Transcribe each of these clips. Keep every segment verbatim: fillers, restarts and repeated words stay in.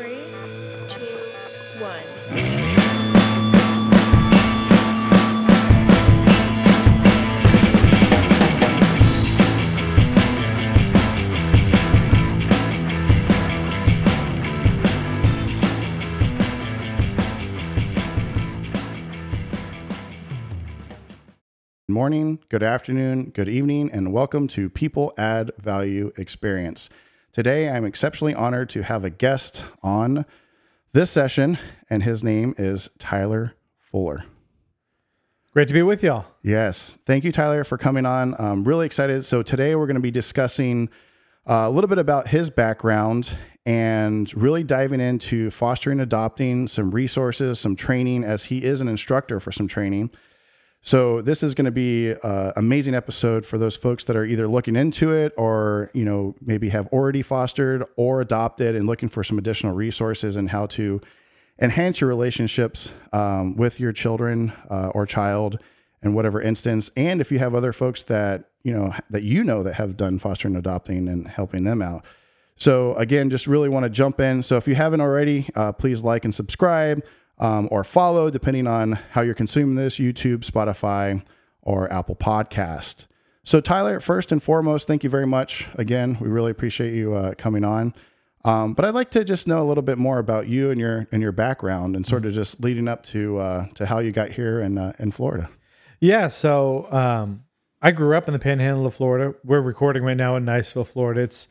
Three, two, one. Good morning, good afternoon, good evening, and welcome to People Add Value Experience. Today, I'm exceptionally honored to have a guest on this session, and his name is Tyler Fuller. Great to be with y'all. Yes. Thank you, Tyler, for coming on. I'm really excited. So today, we're going to be discussing uh, a little bit about his background and really diving into fostering, adopting, some resources, some training, as he is an instructor for some training. So this is going to be an amazing episode for those folks that are either looking into it or, you know, maybe have already fostered or adopted and looking for some additional resources and how to enhance your relationships um, with your children uh, or child in whatever instance. And if you have other folks that, you know, that you know that have done fostering and adopting and helping them out. So again, just really want to jump in. So if you haven't already, uh, please like and subscribe. Um, or follow, depending on how you're consuming this, YouTube, Spotify, or Apple Podcast. So Tyler, first and foremost, thank you very much. Again, we really appreciate you uh, coming on. Um, but I'd like to just know a little bit more about you and your and your background and sort of just leading up to uh, to how you got here in, uh, in Florida. Yeah, so um, I grew up in the panhandle of Florida. We're recording right now in Niceville, Florida. It's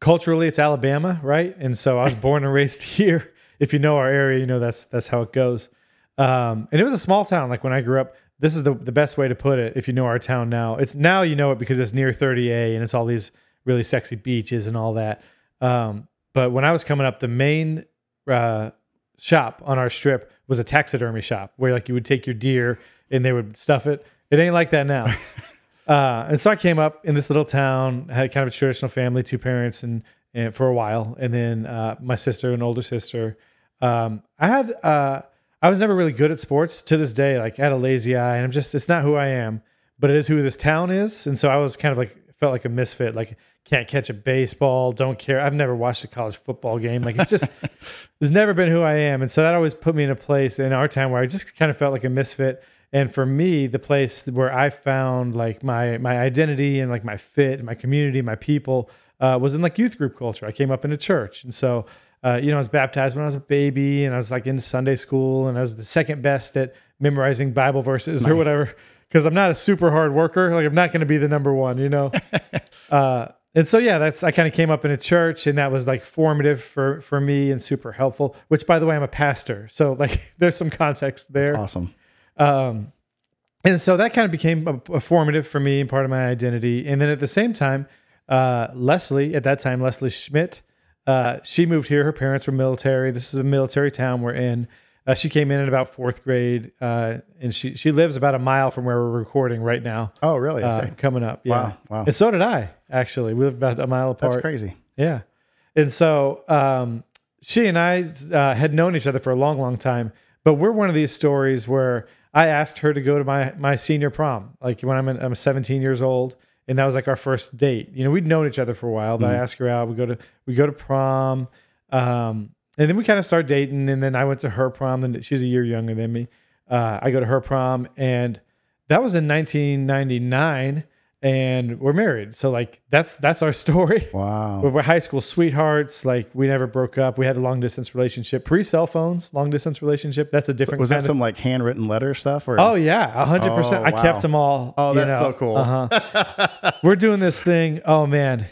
culturally, it's Alabama, right? And so I was born and raised here. If you know our area, you know that's that's how it goes. Um, and it was a small town. Like when I grew up, this is the, the best way to put it. If you know our town now, it's now you know it because it's near thirty A and it's all these really sexy beaches and all that. Um, but when I was coming up, the main uh, shop on our strip was a taxidermy shop where like you would take your deer and they would stuff it. It ain't like that now. uh, and so I came up in this little town, had kind of a traditional family, two parents, and, and for a while, and then uh, my sister, an older sister. Um, I had, uh, I was never really good at sports to this day. Like I had a lazy eye and I'm just, it's not who I am, but it is who this town is. And so I was kind of like, felt like a misfit, like can't catch a baseball, don't care. I've never watched a college football game. Like it's just, it's never been who I am. And so that always put me in a place in our town where I just kind of felt like a misfit. And for me, the place where I found like my, my identity and like my fit and my community, my people, uh, was in like youth group culture. I came up in a church. And so Uh, you know, I was baptized when I was a baby and I was like into Sunday school and I was the second best at memorizing Bible verses nice. Or whatever, because I'm not a super hard worker. Like I'm not going to be the number one, you know? uh, and so, yeah, that's, I kind of came up in a church and that was like formative for, for me and super helpful, which by the way, I'm a pastor. So like there's some context there. That's awesome. Um, and so that kind of became a, a formative for me and part of my identity. And then at the same time, uh, Leslie, at that time, Leslie Schmidt, Uh, she moved here. Her parents were military. This is a military town we're in. Uh, she came in in about fourth grade, uh, and she she lives about a mile from where we're recording right now. Oh, really? Uh, okay. Coming up. Yeah. Wow, wow. And so did I, actually. We lived about a mile apart. That's crazy. Yeah. And so um, she and I uh, had known each other for a long, long time, but we're one of these stories where I asked her to go to my my senior prom, like when I'm, in, I'm seventeen years old. And that was like our first date. You know, we'd known each other for a while, but mm-hmm. I asked her out. We go to we go to prom, um, and then we kind of start dating. And then I went to her prom. Then she's a year younger than me. Uh, I go to her prom, and that was in nineteen ninety-nine. And we're married, so like that's that's our story. Wow, we're, we're high school sweethearts. Like we never broke up. We had a long distance relationship, pre cell phones, long distance relationship. That's a different. Was that some like handwritten letter stuff? Or oh yeah, a hundred percent. I kept them all. Oh, that's know. So cool. Uh-huh. We're doing this thing. Oh man,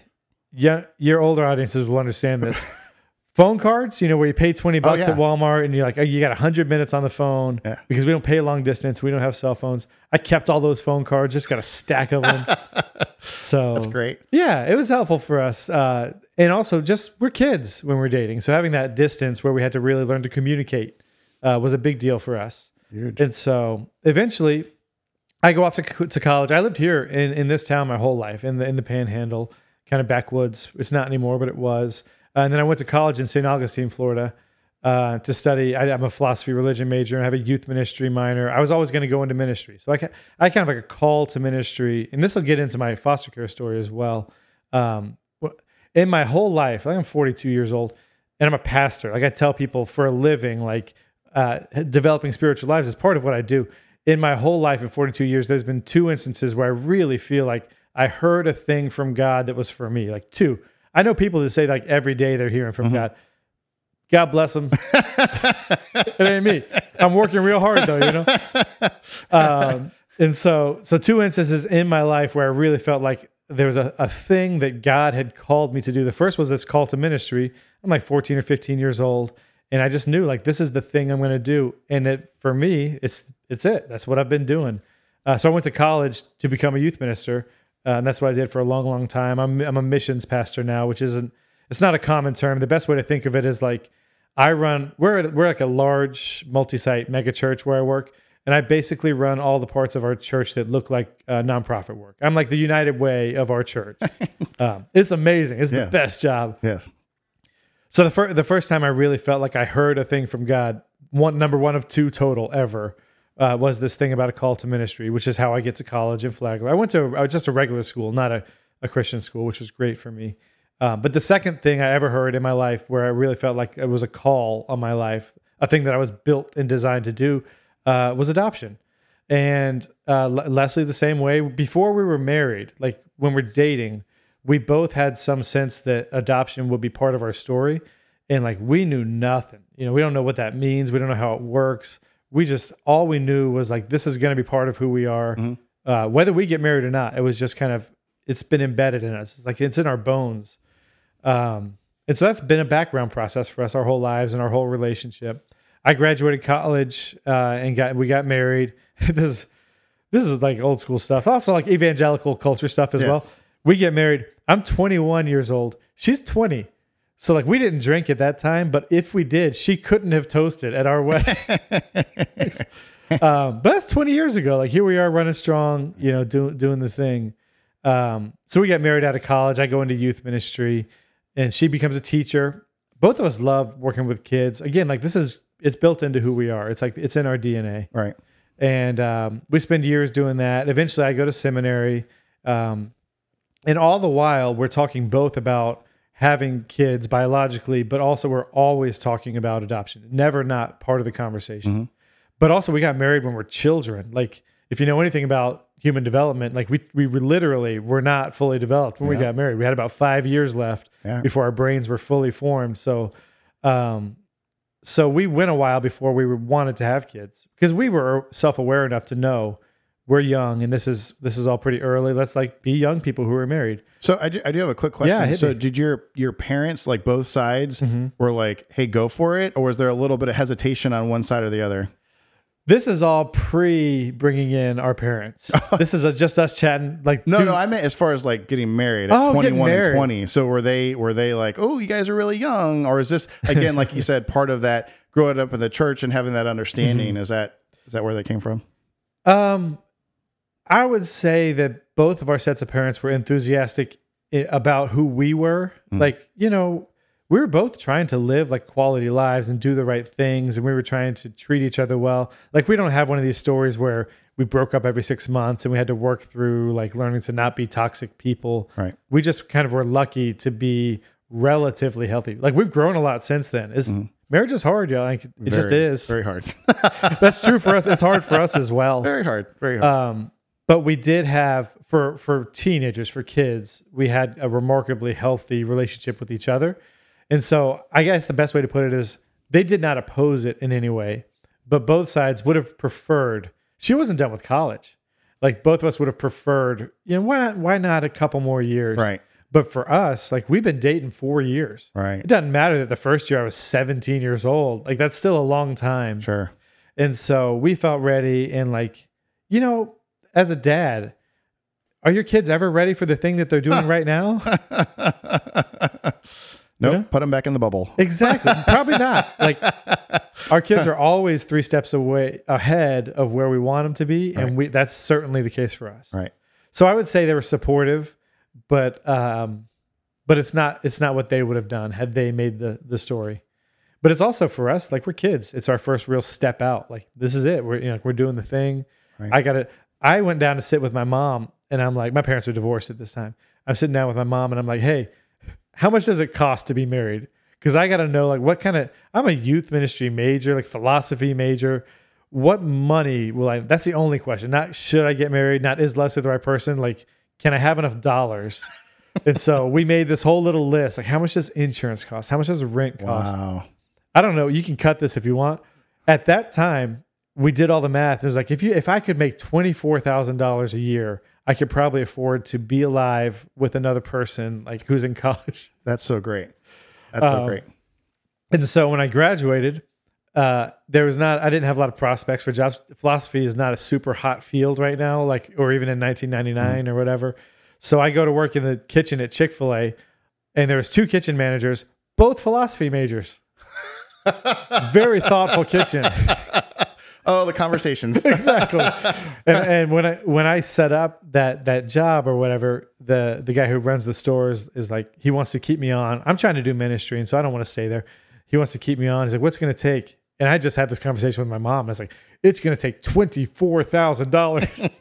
yeah, your older audiences will understand this. Phone cards, you know, where you pay twenty bucks oh, yeah. at Walmart and you're like, oh, you got one hundred minutes on the phone yeah. because we don't pay long distance. We don't have cell phones. I kept all those phone cards, just got a stack of them. So that's great. Yeah, it was helpful for us. Uh, and also just we're kids when we're dating. So having that distance where we had to really learn to communicate uh, was a big deal for us. Huge. And so eventually I go off to, to college. I lived here in, in this town my whole life, in the, in the panhandle, kind of backwoods. It's not anymore, but it was. And then I went to college in Saint Augustine, Florida, uh, to study. I, I'm a philosophy religion major and I have a youth ministry minor. I was always going to go into ministry. So I, ca- I kind of like a call to ministry. And this will get into my foster care story as well. Um, in my whole life, like I'm forty-two years old, and I'm a pastor. Like I tell people for a living, like uh, developing spiritual lives is part of what I do. In my whole life in forty-two years, there's been two instances where I really feel like I heard a thing from God that was for me. Like two. I know people that say like every day they're hearing from mm-hmm. God. God bless them. It ain't me. I'm working real hard though, you know? Um, and so, so two instances in my life where I really felt like there was a, a thing that God had called me to do. The first was this call to ministry. I'm like fourteen or fifteen years old. And I just knew like, this is the thing I'm going to do. And it, for me, it's, it's it. That's what I've been doing. Uh, so I went to college to become a youth minister. Uh, and that's what I did for a long, long time. I'm I'm a missions pastor now, which isn't, it's not a common term. The best way to think of it is like I run, we're we're like a large multi-site mega church where I work. And I basically run all the parts of our church that look like uh, nonprofit work. I'm like the United Way of our church. um, it's amazing. It's yeah. the best job. Yes. So the, fir- the first time I really felt like I heard a thing from God, one number one of two total ever, uh, was this thing about a call to ministry, which is how I get to college in Flagler. I went to I was just a regular school, not a, a Christian school, which was great for me. Um, but the second thing I ever heard in my life where I really felt like it was a call on my life, a thing that I was built and designed to do, uh, was adoption. And uh, L- Leslie, the same way, before we were married, like when we're dating, we both had some sense that adoption would be part of our story. And like, we knew nothing, you know, we don't know what that means. We don't know how it works. We just, all we knew was like, this is going to be part of who we are. Mm-hmm. Uh, whether we get married or not, it was just kind of, it's been embedded in us. It's like, it's in our bones. Um, and so that's been a background process for us, our whole lives and our whole relationship. I graduated college, uh, and got, we got married. this, this is like old school stuff. Also like evangelical culture stuff as yes. well. We get married. I'm twenty-one years old. She's twenty. So like we didn't drink at that time, but if we did, she couldn't have toasted at our wedding. um, but that's twenty years ago. Like here we are running strong, you know, do, doing the thing. Um, so we got married out of college. I go into youth ministry and she becomes a teacher. Both of us love working with kids. Again, like this is, it's built into who we are. It's like, it's in our D N A. Right. And um, we spend years doing that. Eventually I go to seminary. Um, And all the while, we're talking both about having kids biologically, but also we're always talking about adoption. Never not part of the conversation. Mm-hmm. But also we got married when we're children. Like if you know anything about human development, like we we literally were not fully developed when yeah. we got married. We had about five years left yeah. before our brains were fully formed. So um, so we went a while before we wanted to have kids because we were self-aware enough to know we're young and this is, this is all pretty early. Let's like be young people who are married. So I do, I do have a quick question. Yeah, so me. did your, your parents, like both sides mm-hmm. were like, hey, go for it. Or was there a little bit of hesitation on one side or the other? This is all pre bringing in our parents. This is a, just us chatting. Like, no, dude. no, I meant as far as like getting married at oh, twenty-one married. and twenty. So were they, were they like, oh, you guys are really young? Or is this again, like you said, part of that growing up in the church and having that understanding? Mm-hmm. Is that, is that where that came from? Um, I would say that both of our sets of parents were enthusiastic about who we were. Mm. Like, you know, we were both trying to live like quality lives and do the right things. And we were trying to treat each other well. Like we don't have one of these stories where we broke up every six months and we had to work through like learning to not be toxic people. Right. We just kind of were lucky to be relatively healthy. Like we've grown a lot since then. It's, mm. Marriage is hard, y'all. Like, it very, just is. Very hard. That's true for us. It's hard for us as well. Very hard. Very hard. Um, But we did have, for, for teenagers, for kids, we had a remarkably healthy relationship with each other. And so I guess the best way to put it is they did not oppose it in any way, but both sides would have preferred, she wasn't done with college. Like both of us would have preferred, you know, why not, why not a couple more years? Right. But for us, like we've been dating four years. Right. It doesn't matter that the first year I was seventeen years old. Like that's still a long time. Sure. And so we felt ready and like, you know, as a dad, are your kids ever ready for the thing that they're doing right now? Nope. You know? Put them back in the bubble. Exactly. Probably not. Like our kids are always three steps away ahead of where we want them to be. Right. And we, that's certainly the case for us. Right. So I would say they were supportive, but, um, but it's not, it's not what they would have done had they made the, the story. But it's also for us, like we're kids. It's our first real step out. Like this is it. We're, you know, we're doing the thing. Right. I got to, I went down to sit with my mom and I'm like, my parents are divorced at this time. I'm sitting down with my mom and I'm like, hey, how much does it cost to be married? Because I got to know, like, what kind of, I'm a youth ministry major, like philosophy major. What money will I, that's the only question. Not should I get married? Not is Leslie the right person? Like, can I have enough dollars? And so we made this whole little list. Like, how much does insurance cost? How much does rent cost? Wow. I don't know. You can cut this if you want. At that time, we did all the math. It was like, if you, if I could make twenty-four thousand dollars a year, I could probably afford to be alive with another person like who's in college. That's so great. That's um, so great. And so when I graduated, uh, there was not, I didn't have a lot of prospects for jobs. Philosophy is not a super hot field right now, like, or even in nineteen ninety-nine mm-hmm. or whatever. So I go to work in the kitchen at Chick-fil-A, and there was two kitchen managers, both philosophy majors. Very thoughtful kitchen. Oh, the conversations. Exactly. And, and when I when I set up that that job or whatever, the the guy who runs the stores is like, he wants to keep me on. I'm trying to do ministry, and so I don't want to stay there. He wants to keep me on. He's like, what's going to take? And I just had this conversation with my mom. I was like, it's going to take twenty-four thousand dollars.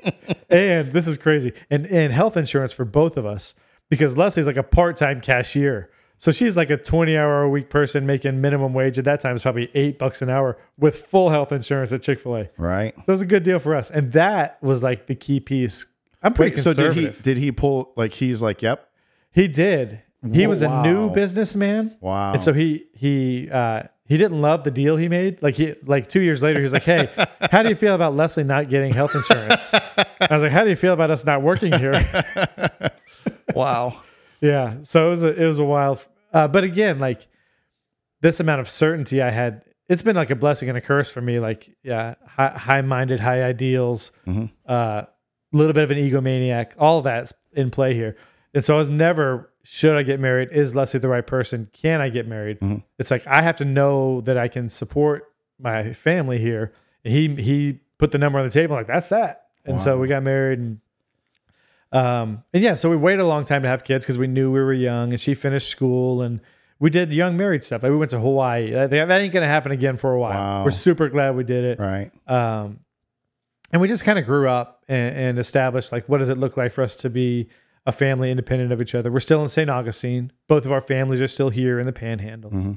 And this is crazy. And and health insurance for both of us, because Leslie's like a part-time cashier. So she's like a twenty-hour-a-week person making minimum wage at that time. It's probably eight bucks an hour with full health insurance at Chick-fil-A. Right. So it was a good deal for us. And that was like the key piece. I'm pretty Wait, conservative. So did he, did he pull, like, he's like, yep. He did. He was wow. a new businessman. Wow. And so he he uh, he didn't love the deal he made. Like, he like two years later, he was like, hey, how do you feel about Leslie not getting health insurance? I was like, how do you feel about us not working here? Wow. Yeah, so it was a, it was a wild, uh, but again, like this amount of certainty I had, it's been like a blessing and a curse for me. Like, yeah, high, high-minded, high ideals, a mm-hmm. uh, little bit of an egomaniac, all that's in play here. And so I was never, should I get married? Is Leslie the right person? Can I get married? Mm-hmm. It's like, I have to know that I can support my family here. And he he put the number on the table, like, that's that. And wow. so we got married and. Um, and yeah, so we waited a long time to have kids because we knew we were young, and she finished school and we did young married stuff. Like, we went to Hawaii. That, that ain't going to happen again for a while. Wow. We're super glad we did it. Right. Um, and we just kind of grew up and, and established, like, what does it look like for us to be a family independent of each other? We're still in Saint Augustine. Both of our families are still here in the Panhandle. Mm-hmm.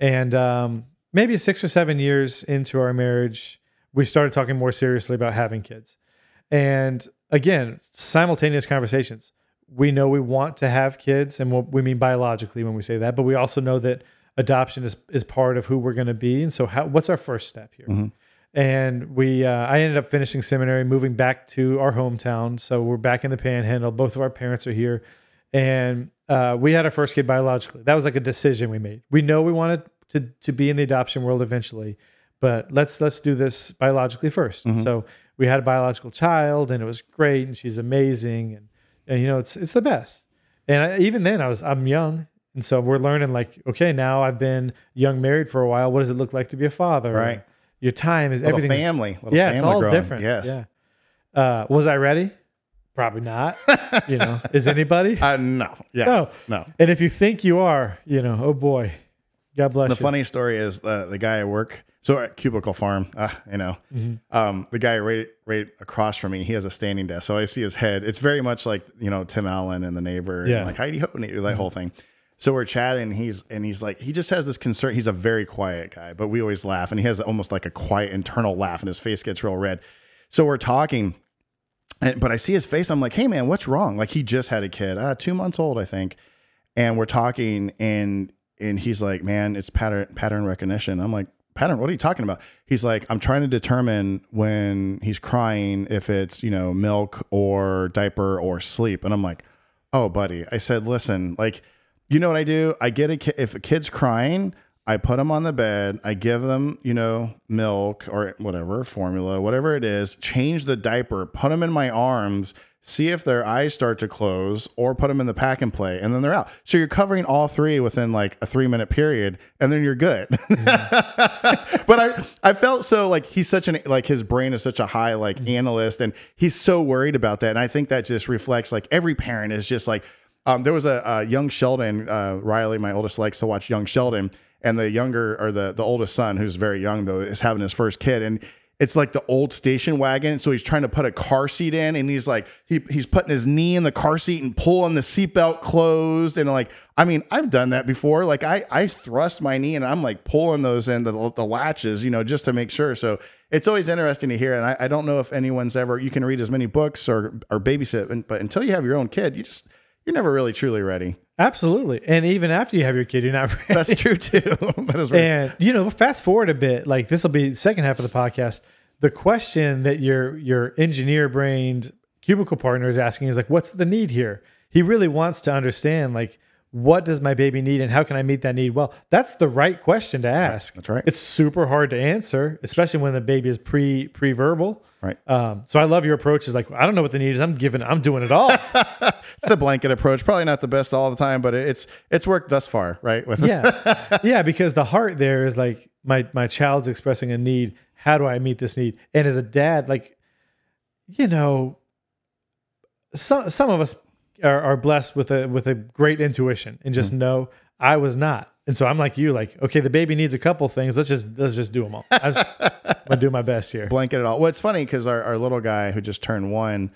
And, um, maybe six or seven years into our marriage, we started talking more seriously about having kids. And again, simultaneous conversations. We know we want to have kids, and what we mean biologically when we say that, but we also know that adoption is, is part of who we're going to be. And so how, what's our first step here? Mm-hmm. And we, uh, I ended up finishing seminary, moving back to our hometown. So we're back in the Panhandle. Both of our parents are here, and uh, we had our first kid biologically. That was like a decision we made. We know we wanted to, to be in the adoption world eventually, but let's, let's do this biologically first. Mm-hmm. So we had a biological child, and it was great, and she's amazing, and, and you know, it's it's the best. And I, even then, I was I'm young, and so we're learning, like, okay, now I've been young married for a while. What does it look like to be a father? Right. Your time is everything. Family. Little yeah, family it's all growing. Different. Yes. Yeah. Uh, was I ready? Probably not. You know, is anybody? Uh, no. Yeah. No. No. And if you think you are, you know, oh boy, God bless. The you. Funny story is uh, the guy at work. So at Cubicle Farm, uh, you know, mm-hmm. um, the guy right right across from me, he has a standing desk. So I see his head. It's very much like, you know, Tim Allen and The Neighbor, yeah. and like Heidi Ho, that mm-hmm. whole thing. So we're chatting, and he's and he's like, he just has this concern. He's a very quiet guy, but we always laugh, and he has almost like a quiet internal laugh, and his face gets real red. So we're talking, and, but I see his face. I'm like, hey man, what's wrong? Like, he just had a kid, uh, two months old, I think, and we're talking, and and he's like, man, it's pattern pattern recognition. I'm like. Pattern, what are you talking about? He's like, I'm trying to determine when he's crying, if it's, you know, milk or diaper or sleep. And I'm like, oh buddy, I said, listen, like, you know what I do? I get a kid, if a kid's crying, I put them on the bed, I give them, you know, milk or whatever, formula, whatever it is, change the diaper, put them in my arms, see if their eyes start to close, or put them in the pack and play, and then they're out. So you're covering all three within like a three minute period, and then you're good. Mm-hmm. But I, I felt so like he's such an, like his brain is such a high, like mm-hmm. analyst, and he's so worried about that. And I think that just reflects like every parent is just like, um, there was a, a Young Sheldon, uh, Riley, my oldest, likes to watch Young Sheldon, and the younger or the, the oldest son, who's very young though, is having his first kid. And It's like the old station wagon. So he's trying to put a car seat in, and he's like, he he's putting his knee in the car seat and pulling the seatbelt closed. And like, I mean, I've done that before. Like I, I thrust my knee and I'm like pulling those in the, the latches, you know, just to make sure. So it's always interesting to hear. And I, I don't know if anyone's ever, you can read as many books or, or babysit, but until you have your own kid, you just, you're never really truly ready. Absolutely. And even after you have your kid, you're not ready. That's true too. That is right. And you know, fast forward a bit, like this will be the second half of the podcast. The question that your your engineer brained cubicle partner is asking is like, what's the need here? He really wants to understand, like, what does my baby need and how can I meet that need? Well, that's the right question to ask. Right. That's right. It's super hard to answer, especially when the baby is pre pre-verbal. Right. Um, so I love your approach. Is like, I don't know what the need is. I'm giving, I'm doing it all. It's the blanket approach. Probably not the best all the time, but it's, it's worked thus far. Right. With yeah. Yeah. Because the heart there is like, my, my child's expressing a need. How do I meet this need? And as a dad, like, you know, some, some of us are, are blessed with a, with a great intuition and just mm. know. I was not. And so I'm like you, like, okay, the baby needs a couple things. Let's just, let's just do them all. I'm, just, I'm gonna do my best here. Blanket it all. Well, it's funny because our, our little guy who just turned one,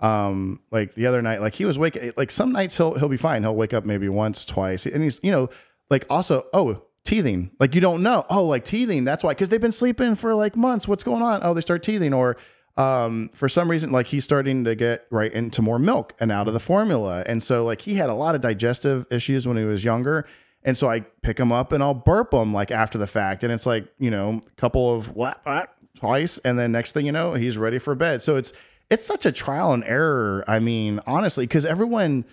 um, like the other night, like he was waking, like some nights he'll, he'll be fine. He'll wake up maybe once, twice. And he's, you know, like also, oh, teething. Like you don't know. Oh, like teething. That's why. Cause they've been sleeping for like months. What's going on? Oh, they start teething. Or, um, for some reason, like he's starting to get right into more milk and out of the formula. And so like he had a lot of digestive issues when he was younger. And so I pick him up and I'll burp him like after the fact. And it's like, you know, a couple of lap, lap, twice. And then next thing you know, he's ready for bed. So it's, it's such a trial and error. I mean, honestly, cause everyone,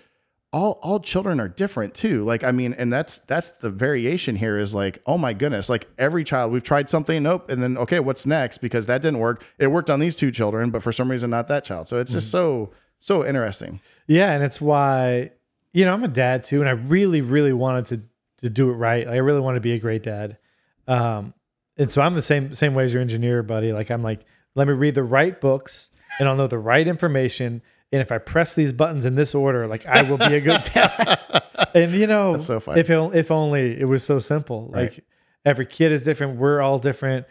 all, all children are different too. Like, I mean, and that's, that's the variation here is like, oh my goodness. Like every child, we've tried something. Nope. And then, okay, what's next? Because that didn't work. It worked on these two children, but for some reason, not that child. So it's just mm-hmm. so, so interesting. Yeah. And it's why, you know, I'm a dad too. And I really, really wanted to, to do it right. Like I really want to be a great dad. Um, and so I'm the same, same way as your engineer buddy. Like I'm like, let me read the right books and I'll know the right information. And if I press these buttons in this order, like I will be a good dad. And you know, so if, it, if only it was so simple, like right. Every kid is different. We're all different.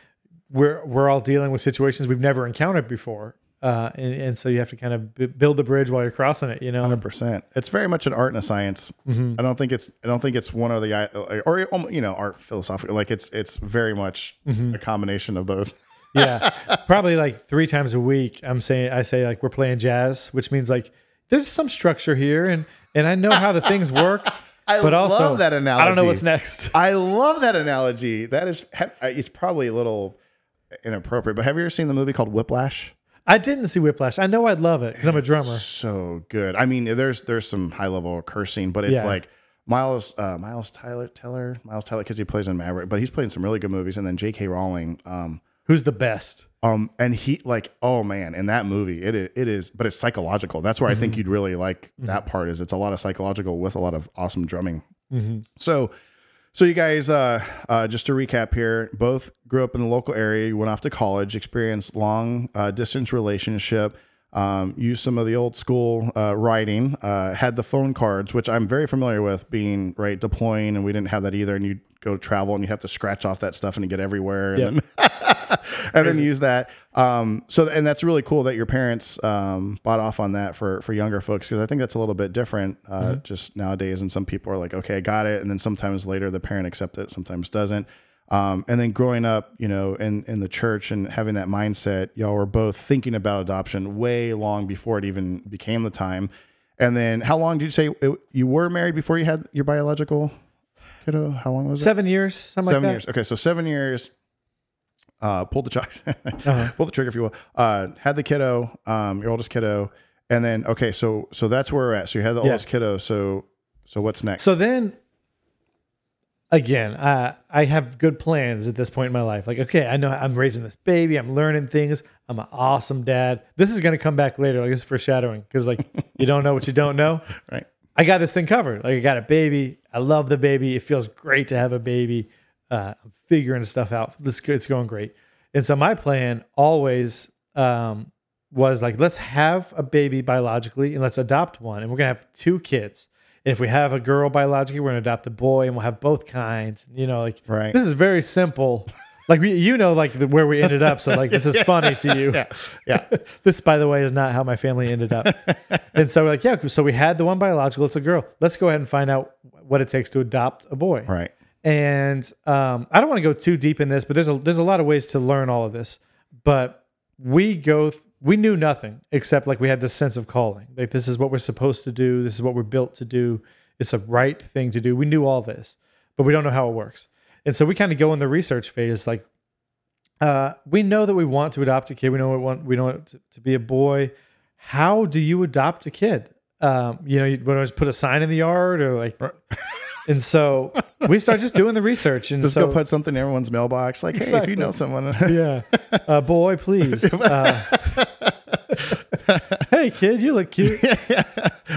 We're, we're all dealing with situations we've never encountered before. Uh, and, and so you have to kind of b- build the bridge while you're crossing it, you know. one hundred percent. It's very much an art and a science. Mm-hmm. I don't think it's. I don't think it's one or the or you know, art philosophical. Like it's it's very much mm-hmm. a combination of both. Yeah, probably like three times a week. I'm saying I say like we're playing jazz, which means like there's some structure here, and and I know how the things work. I but love also, that analogy. I don't know what's next. I love that analogy. That is, it's probably a little inappropriate. But have you ever seen the movie called Whiplash? I didn't see Whiplash. I know I'd love it because I'm a drummer. So good. I mean, there's there's some high level cursing, but it's yeah. like Miles uh, Miles Tyler Teller Miles Teller because he plays in Maverick, but he's played in some really good movies. And then J K Rowling, um, who's the best. Um, and he like oh man, in that movie it it is, but it's psychological. That's where mm-hmm. I think you'd really like mm-hmm. that part. Is it's a lot of psychological with a lot of awesome drumming. Mm-hmm. So. So you guys, uh, uh, just to recap here, both grew up in the local area, you went off to college, experienced long uh, distance relationship, um, used some of the old school uh, writing, uh, had the phone cards, which I'm very familiar with being, right, deploying, and we didn't have that either, and you'd go travel and you have to scratch off that stuff and you get everywhere and, yep. then, and then use that. Um, so, and that's really cool that your parents um, bought off on that for, for younger folks. Cause I think that's a little bit different uh, mm-hmm. just nowadays. And some people are like, okay, I got it. And then sometimes later the parent accepts it, sometimes doesn't. Um, and then growing up, you know, in, in the church and having that mindset, y'all were both thinking about adoption way long before it even became the time. And then how long did you say it, you were married before you had your biological kiddo? How long was it? Seven years, something seven like that. Years. Okay, so seven years. Uh, pulled the chocks, uh-huh. pulled the trigger, if you will. Uh, had the kiddo, um, your oldest kiddo, and then okay, so so that's where we're at. So you had the yeah. oldest kiddo. So so what's next? So then, again, I I have good plans at this point in my life. Like okay, I know I'm raising this baby. I'm learning things. I'm an awesome dad. This is going to come back later. Like this is foreshadowing because like you don't know what you don't know, right? I got this thing covered. Like I got a baby. I love the baby. It feels great to have a baby. Uh, I'm figuring stuff out. This it's going great. And so my plan always um, was like, let's have a baby biologically and let's adopt one. And we're going to have two kids. And if we have a girl biologically, we're going to adopt a boy and we'll have both kinds. You know, like right. This is very simple. Like, we, you know, like the, where we ended up. So, like, this is yeah. funny to you. Yeah. yeah. This, by the way, is not how my family ended up. And so we're like, yeah, so we had the one biological. It's a girl. Let's go ahead and find out what it takes to adopt a boy. Right. And um, I don't want to go too deep in this, but there's a there's a lot of ways to learn all of this. But we go, th- we knew nothing except like we had this sense of calling. Like, this is what we're supposed to do. This is what we're built to do. It's a right thing to do. We knew all this, but we don't know how it works. And so we kind of go in the research phase. Like, uh, we know that we want to adopt a kid. We know we want we know to, to be a boy. How do you adopt a kid? Um, you know, you would always put a sign in the yard or like. And so we start just doing the research. And just so, go put something in everyone's mailbox. Like, hey, exactly. If you know someone. yeah. Uh, boy, please. Uh, hey, kid, you look cute. yeah.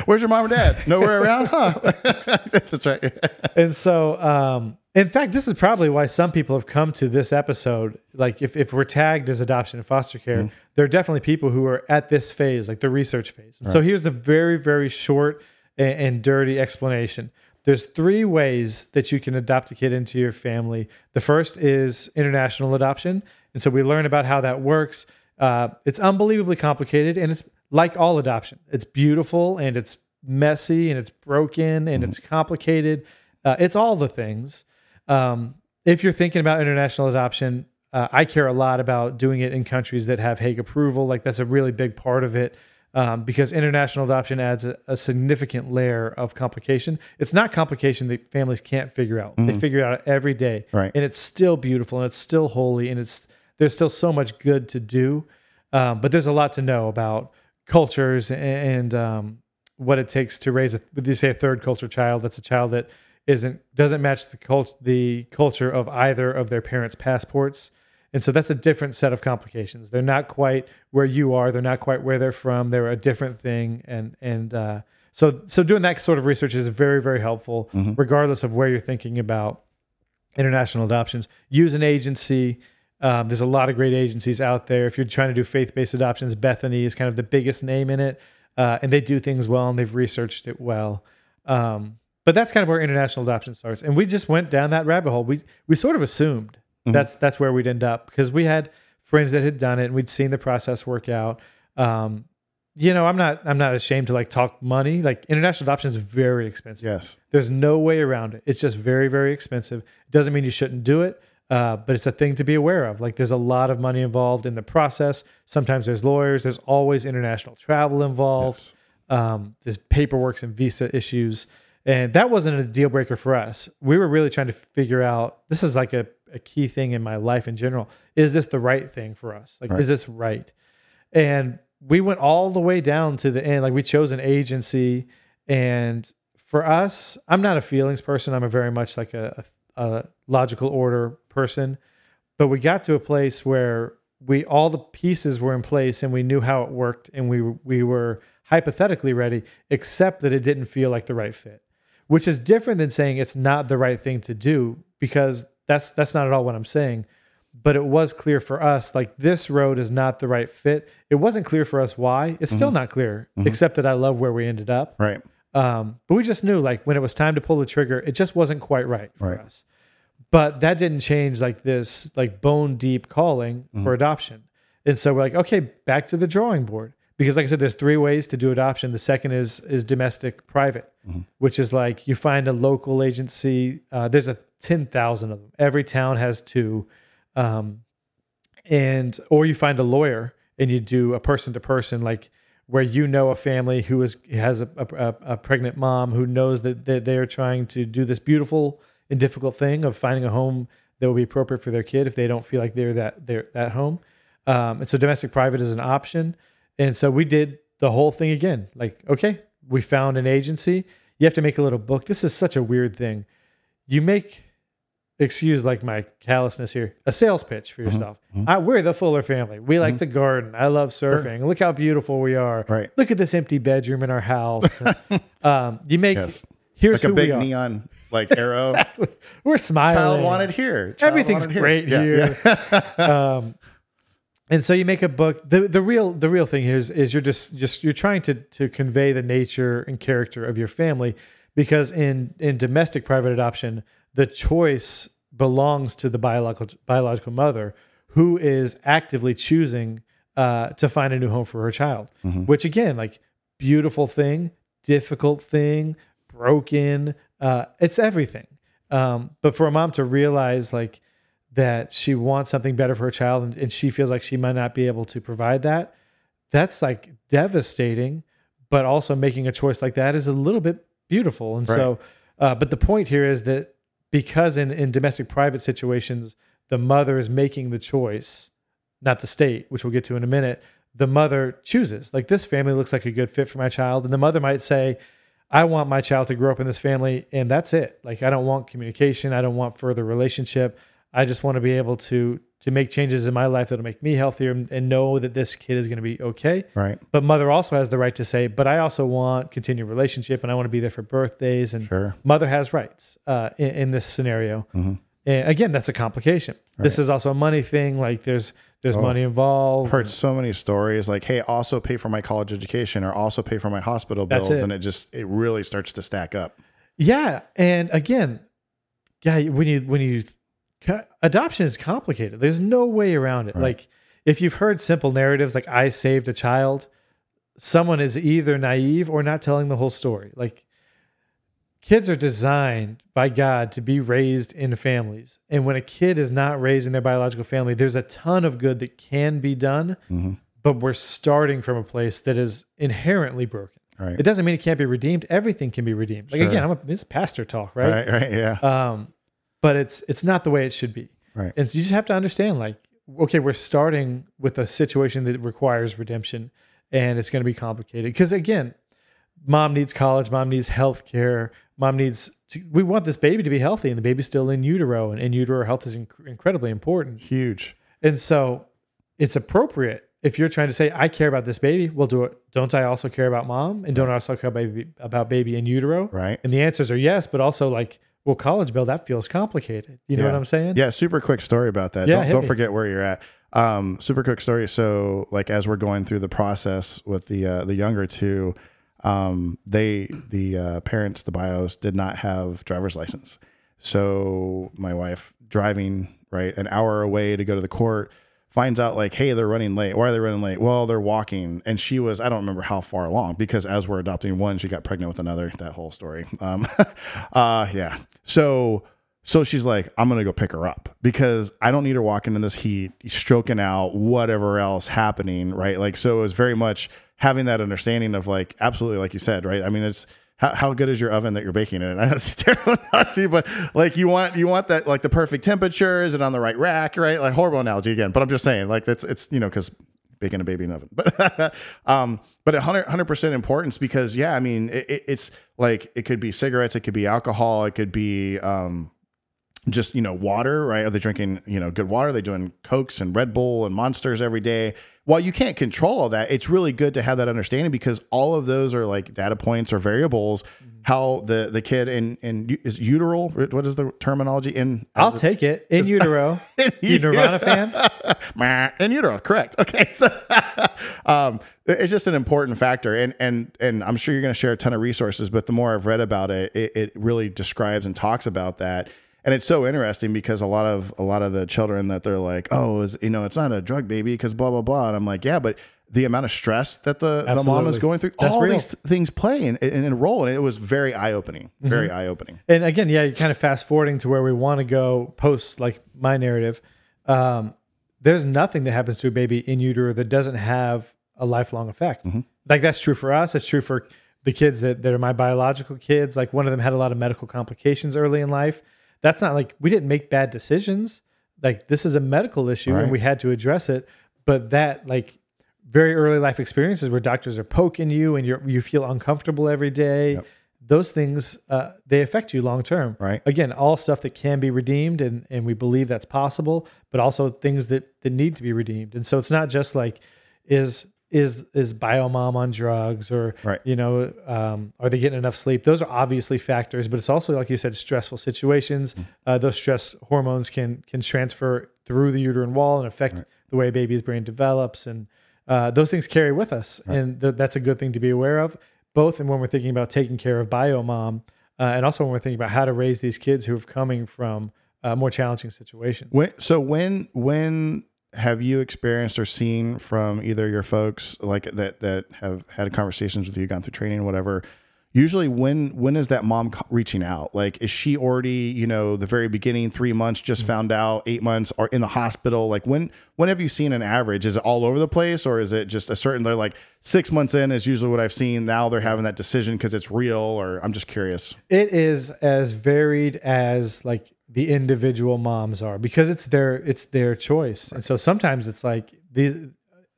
Where's your mom and dad? Nowhere around, huh? That's right. And so, um, in fact, this is probably why some people have come to this episode. Like, if, if we're tagged as adoption and foster care, mm-hmm. there are definitely people who are at this phase, like the research phase. And right. So here's the very, very short and, and dirty explanation. There's three ways that you can adopt a kid into your family. The first is international adoption. And so we learn about how that works. Uh, it's unbelievably complicated, and it's like all adoption. It's beautiful, and it's messy, and it's broken, and mm-hmm. it's complicated. Uh, it's all the things. Um, if you're thinking about international adoption, uh, I care a lot about doing it in countries that have Hague approval. Like, that's a really big part of it. Um, because international adoption adds a, a significant layer of complication. It's not complication that families can't figure out. Mm-hmm. They figure it out every day. Right. And it's still beautiful, and it's still holy, and it's there's still so much good to do. Um, but there's a lot to know about cultures and, and um, what it takes to raise a, would you say a third culture child? That's a child that isn't doesn't match the cult, the culture of either of their parents' passports. And so that's a different set of complications. They're not quite where you are. They're not quite where they're from. They're a different thing. And and uh, so so doing that sort of research is very, very helpful, mm-hmm. regardless of where you're thinking about international adoptions. Use an agency. Um, there's a lot of great agencies out there. If you're trying to do faith-based adoptions, Bethany is kind of the biggest name in it. Uh, and they do things well, and they've researched it well. Um, but that's kind of where international adoption starts. And we just went down that rabbit hole. We we sort of assumed. Mm-hmm. That's that's where we'd end up, because we had friends that had done it, and we'd seen the process work out. Um, you know, I'm not I'm not ashamed to like talk money. Like, international adoption is very expensive. Yes, there's no way around it. It's just very, very expensive. Doesn't mean you shouldn't do it, uh, but it's a thing to be aware of. Like, there's a lot of money involved in the process. Sometimes there's lawyers. There's always international travel involved. Yes. Um, there's paperwork and visa issues, and that wasn't a deal breaker for us. We were really trying to figure out. This is like a a key thing in my life in general. Is this the right thing for us? Like, right. Is this right? And we went all the way down to the end. Like, we chose an agency, and for us, I'm not a feelings person. I'm a very much like a, a, a logical order person, but we got to a place where we, all the pieces were in place, and we knew how it worked. And we, we were hypothetically ready, except that it didn't feel like the right fit, which is different than saying it's not the right thing to do, because That's that's not at all what I'm saying, but it was clear for us, like, this road is not the right fit. It wasn't clear for us why. It's mm-hmm. still not clear, mm-hmm. except that I love where we ended up. Right. Um, but we just knew, like, when it was time to pull the trigger, it just wasn't quite right for right. us. But that didn't change, like, this like bone deep calling mm-hmm. for adoption. And so we're like, okay, back to the drawing board. Because, like I said, there's three ways to do adoption. The second is is domestic private, mm-hmm. which is like you find a local agency. Uh, there's a ten thousand of them. Every town has two, um, and or you find a lawyer and you do a person to person, like where you know a family who is has a, a, a pregnant mom who knows that that they are trying to do this beautiful and difficult thing of finding a home that will be appropriate for their kid if they don't feel like they're that they're that home. Um, and so domestic private is an option. And so we did the whole thing again. Like, okay, we found an agency. You have to make a little book. This is such a weird thing. You make, excuse like my callousness here, a sales pitch for yourself. Mm-hmm. I, we're the Fuller family. We like mm-hmm. to garden. I love surfing. Sure. Look how beautiful we are. Right. Look at this empty bedroom in our house. um, you make, yes. here's like who we are. Like a big neon like arrow. Exactly. We're smiling. Child wanted here. Child Everything's wanted great here. here. Yeah. um, And so you make a book. the the real The real thing here is is you're just just you're trying to to convey the nature and character of your family, because in in domestic private adoption, the choice belongs to the biological biological mother who is actively choosing uh, to find a new home for her child, mm-hmm. which again, like beautiful thing, difficult thing, broken, uh, it's everything. Um, but for a mom to realize like that she wants something better for her child and, and she feels like she might not be able to provide that, that's like devastating, but also making a choice like that is a little bit beautiful. And right. so, uh, but the point here is that because in, in domestic private situations, the mother is making the choice, not the state, which we'll get to in a minute. The mother chooses, like, this family looks like a good fit for my child. And the mother might say, I want my child to grow up in this family, and that's it. Like, I don't want communication. I don't want further relationship. I just want to be able to to make changes in my life that'll make me healthier and, and know that this kid is going to be okay. Right. But mother also has the right to say, but I also want continued relationship, and I want to be there for birthdays. And sure. mother has rights uh, in, in this scenario. Mm-hmm. And again, that's a complication. Right. This is also a money thing. Like, there's there's oh, money involved. I've heard so many stories like, hey, also pay for my college education or also pay for my hospital bills. It. And it just, it really starts to stack up. Yeah. And again, yeah, when you, when you, adoption is complicated. There's no way around it. Right. Like, if you've heard simple narratives, like I saved a child, someone is either naive or not telling the whole story. Like, kids are designed by God to be raised in families. And when a kid is not raised in their biological family, there's a ton of good that can be done, mm-hmm. but we're starting from a place that is inherently broken. Right. It doesn't mean it can't be redeemed. Everything can be redeemed. Like, sure. again, I'm a, this is pastor talk, right? Right, right, yeah. Um, but it's it's not the way it should be. Right. And so you just have to understand, like, okay, we're starting with a situation that requires redemption, and it's going to be complicated. Because again, mom needs college, mom needs healthcare, mom needs, to, we want this baby to be healthy, and the baby's still in utero, and in utero health is inc- incredibly important. Huge. And so it's appropriate if you're trying to say, I care about this baby, well, do it. Don't I also care about mom? And don't I also care about baby, about baby in utero? Right. And the answers are yes, but also like, well, college bill, that feels complicated. You know yeah. what I'm saying? Yeah. Super quick story about that. Yeah, don't don't forget where you're at. Um, super quick story. So like, as we're going through the process with the, uh, the younger two, Um, they, the, uh, parents, the bios did not have driver's license. So my wife driving, right, an hour away to go to the court, finds out like, hey, they're running late. Why are they running late? Well, they're walking. And she was, I don't remember how far along, because as we're adopting one, she got pregnant with another, that whole story. Um, uh, yeah. So, so she's like, I'm going to go pick her up because I don't need her walking in this heat, stroking out, whatever else happening. Right. Like, so it was very much having that understanding of like, absolutely. Like you said, right. I mean, it's how, how good is your oven that you're baking in? I know it's terrible analogy, but like you want, you want that, like the perfect temperature. Is it on the right rack? Right. Like horrible analogy again, but I'm just saying like, that's, it's, you know, cause baking a baby in an oven, but, um, but a hundred, hundred percent importance because yeah, I mean, it, it's like, it could be cigarettes, it could be alcohol, it could be, um, just, you know, water, right? Are they drinking, you know, good water? Are they doing Cokes and Red Bull and Monsters every day? While you can't control all that, it's really good to have that understanding because all of those are like data points or variables, mm-hmm. how the, the kid in, in is utero. What is the terminology in? I'll take it. In is, utero. In you Nirvana fan? In utero. Correct. Okay. So um, it's just an important factor. And, and, and I'm sure you're going to share a ton of resources, but the more I've read about it, it, it really describes and talks about that. And it's so interesting because a lot of a lot of the children that they're like, oh, is, you know, it's not a drug baby because blah, blah, blah. And I'm like, yeah, but the amount of stress that the, the mom is going through, that's all real. These th- things play and, and, and role. And it was very eye-opening, very mm-hmm. eye-opening. And again, yeah, you're kind of fast forwarding to where we want to go post like my narrative. Um, there's nothing that happens to a baby in utero that doesn't have a lifelong effect. Mm-hmm. Like that's true for us. It's true for the kids that, that are my biological kids. Like one of them had a lot of medical complications early in life. That's not like we didn't make bad decisions. Like this is a medical issue right. and we had to address it. But that like very early life experiences where doctors are poking you and you you feel uncomfortable every day, yep. those things, uh, they affect you long term. Right. Again, all stuff that can be redeemed and, and we believe that's possible, but also things that, that need to be redeemed. And so it's not just like is is is biomom on drugs or, right. you know, um, are they getting enough sleep? Those are obviously factors, but it's also, like you said, stressful situations. Mm. Uh, those stress hormones can can transfer through the uterine wall and affect right. the way a baby's brain develops. And uh, those things carry with us. Right. And th- that's a good thing to be aware of, both in when we're thinking about taking care of biomom uh, and also when we're thinking about how to raise these kids who are coming from uh, more challenging situation. When, so when when have you experienced or seen from either your folks like that that have had conversations with you, gone through training, whatever? Usually, when when is that mom reaching out? Like, is she already, you know, the very beginning, three months, just found out, eight months, or in the hospital? Like, when when have you seen an average? Is it all over the place, or is it just a certain? They're like six months in is usually what I've seen. Now they're having that decision because it's real, or I'm just curious. It is as varied as like the individual moms are because it's their it's their choice, right. And so sometimes it's like these.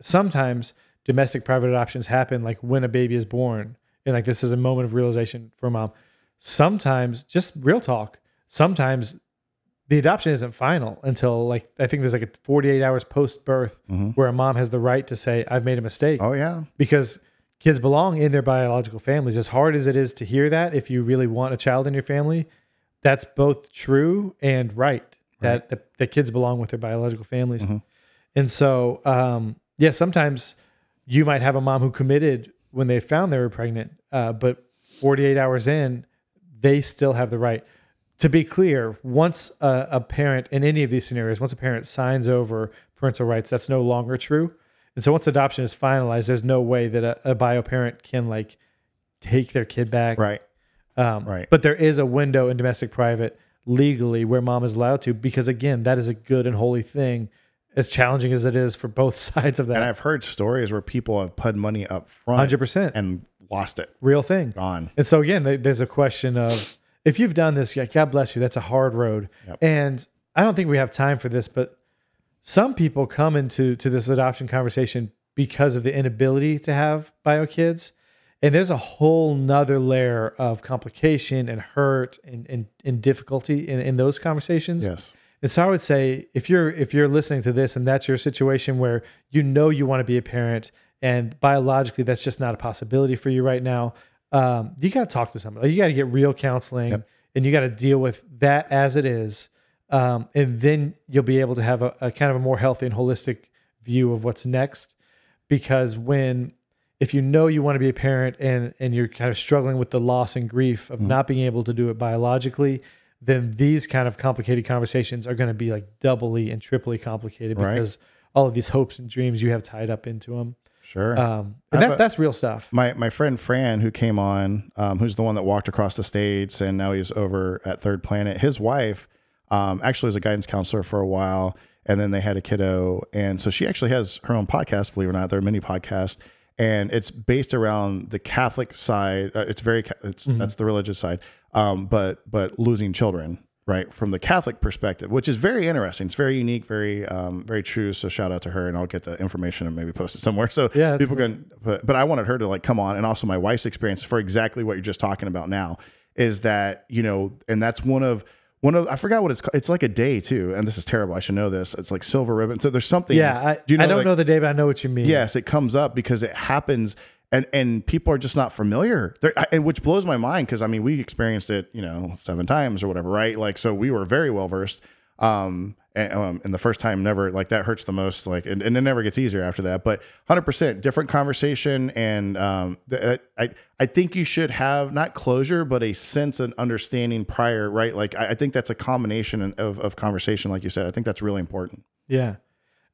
Sometimes domestic private adoptions happen like when a baby is born. And like, this is a moment of realization for mom. Sometimes, just real talk, sometimes the adoption isn't final until like, I think there's like a forty-eight hours post-birth mm-hmm. where a mom has the right to say, I've made a mistake. Oh yeah. Because kids belong in their biological families. As hard as it is to hear that, if you really want a child in your family, that's both true and right. That right. the kids belong with their biological families. Mm-hmm. And so, um, yeah, sometimes you might have a mom who committed when they found they were pregnant, uh, but forty-eight hours in, they still have the right. To be clear, once a, a parent, in any of these scenarios, once a parent signs over parental rights, that's no longer true. And so once adoption is finalized, there's no way that a, a bio parent can like take their kid back. Right. Um, right. But there is a window in domestic private legally where mom is allowed to, because again, that is a good and holy thing, as challenging as it is for both sides of that. And I've heard stories where people have put money up front one hundred percent and lost it. Real thing. Gone. And so again, there's a question of, if you've done this, God bless you, that's a hard road. Yep. And I don't think we have time for this, but some people come into to this adoption conversation because of the inability to have bio kids. And there's a whole nother layer of complication and hurt and, and, and difficulty in, in those conversations. Yes. And so I would say, if you're if you're listening to this and that's your situation where you know you want to be a parent and biologically that's just not a possibility for you right now, um, you got to talk to somebody. You got to get real counseling, yep. and you got to deal with that as it is. Um, and then you'll be able to have a, a kind of a more healthy and holistic view of what's next. Because when if you know you want to be a parent and, and you're kind of struggling with the loss and grief of mm-hmm. not being able to do it biologically, then these kind of complicated conversations are going to be like doubly and triply complicated because right. all of these hopes and dreams you have tied up into them. Sure. Um, and that, a, that's real stuff. My, my friend Fran, who came on, um, who's the one that walked across the states and now he's over at Third Planet. His wife um, actually was a guidance counselor for a while, and then they had a kiddo. And so she actually has her own podcast, believe it or not. There are many podcasts, and it's based around the Catholic side. Uh, it's very, it's, mm-hmm. that's the religious side. Um, but, but losing children, right. From the Catholic perspective, which is very interesting. It's very unique, very, um, very true. So shout out to her, and I'll get the information and maybe post it somewhere. So yeah, people can, but, but I wanted her to like, come on. And also my wife's experience for exactly what you're just talking about now is that, you know, and that's one of, one of, I forgot what it's called. It's like a day too. And this is terrible. I should know this. It's like silver ribbon. So there's something, yeah, I, do you know, I don't like, know the day, but I know what you mean. Yes. It comes up because it happens. And and people are just not familiar, They're, and which blows my mind because I mean we experienced it, you know, seven times or whatever, right? Like so we were very well versed, um, and, um, and the first time never like that hurts the most, like and, and it never gets easier after that. But one hundred percent different conversation, and um, th- I I think you should have not closure but a sense and understanding prior, right? Like I, I think that's a combination of of conversation, like you said. I think that's really important. Yeah.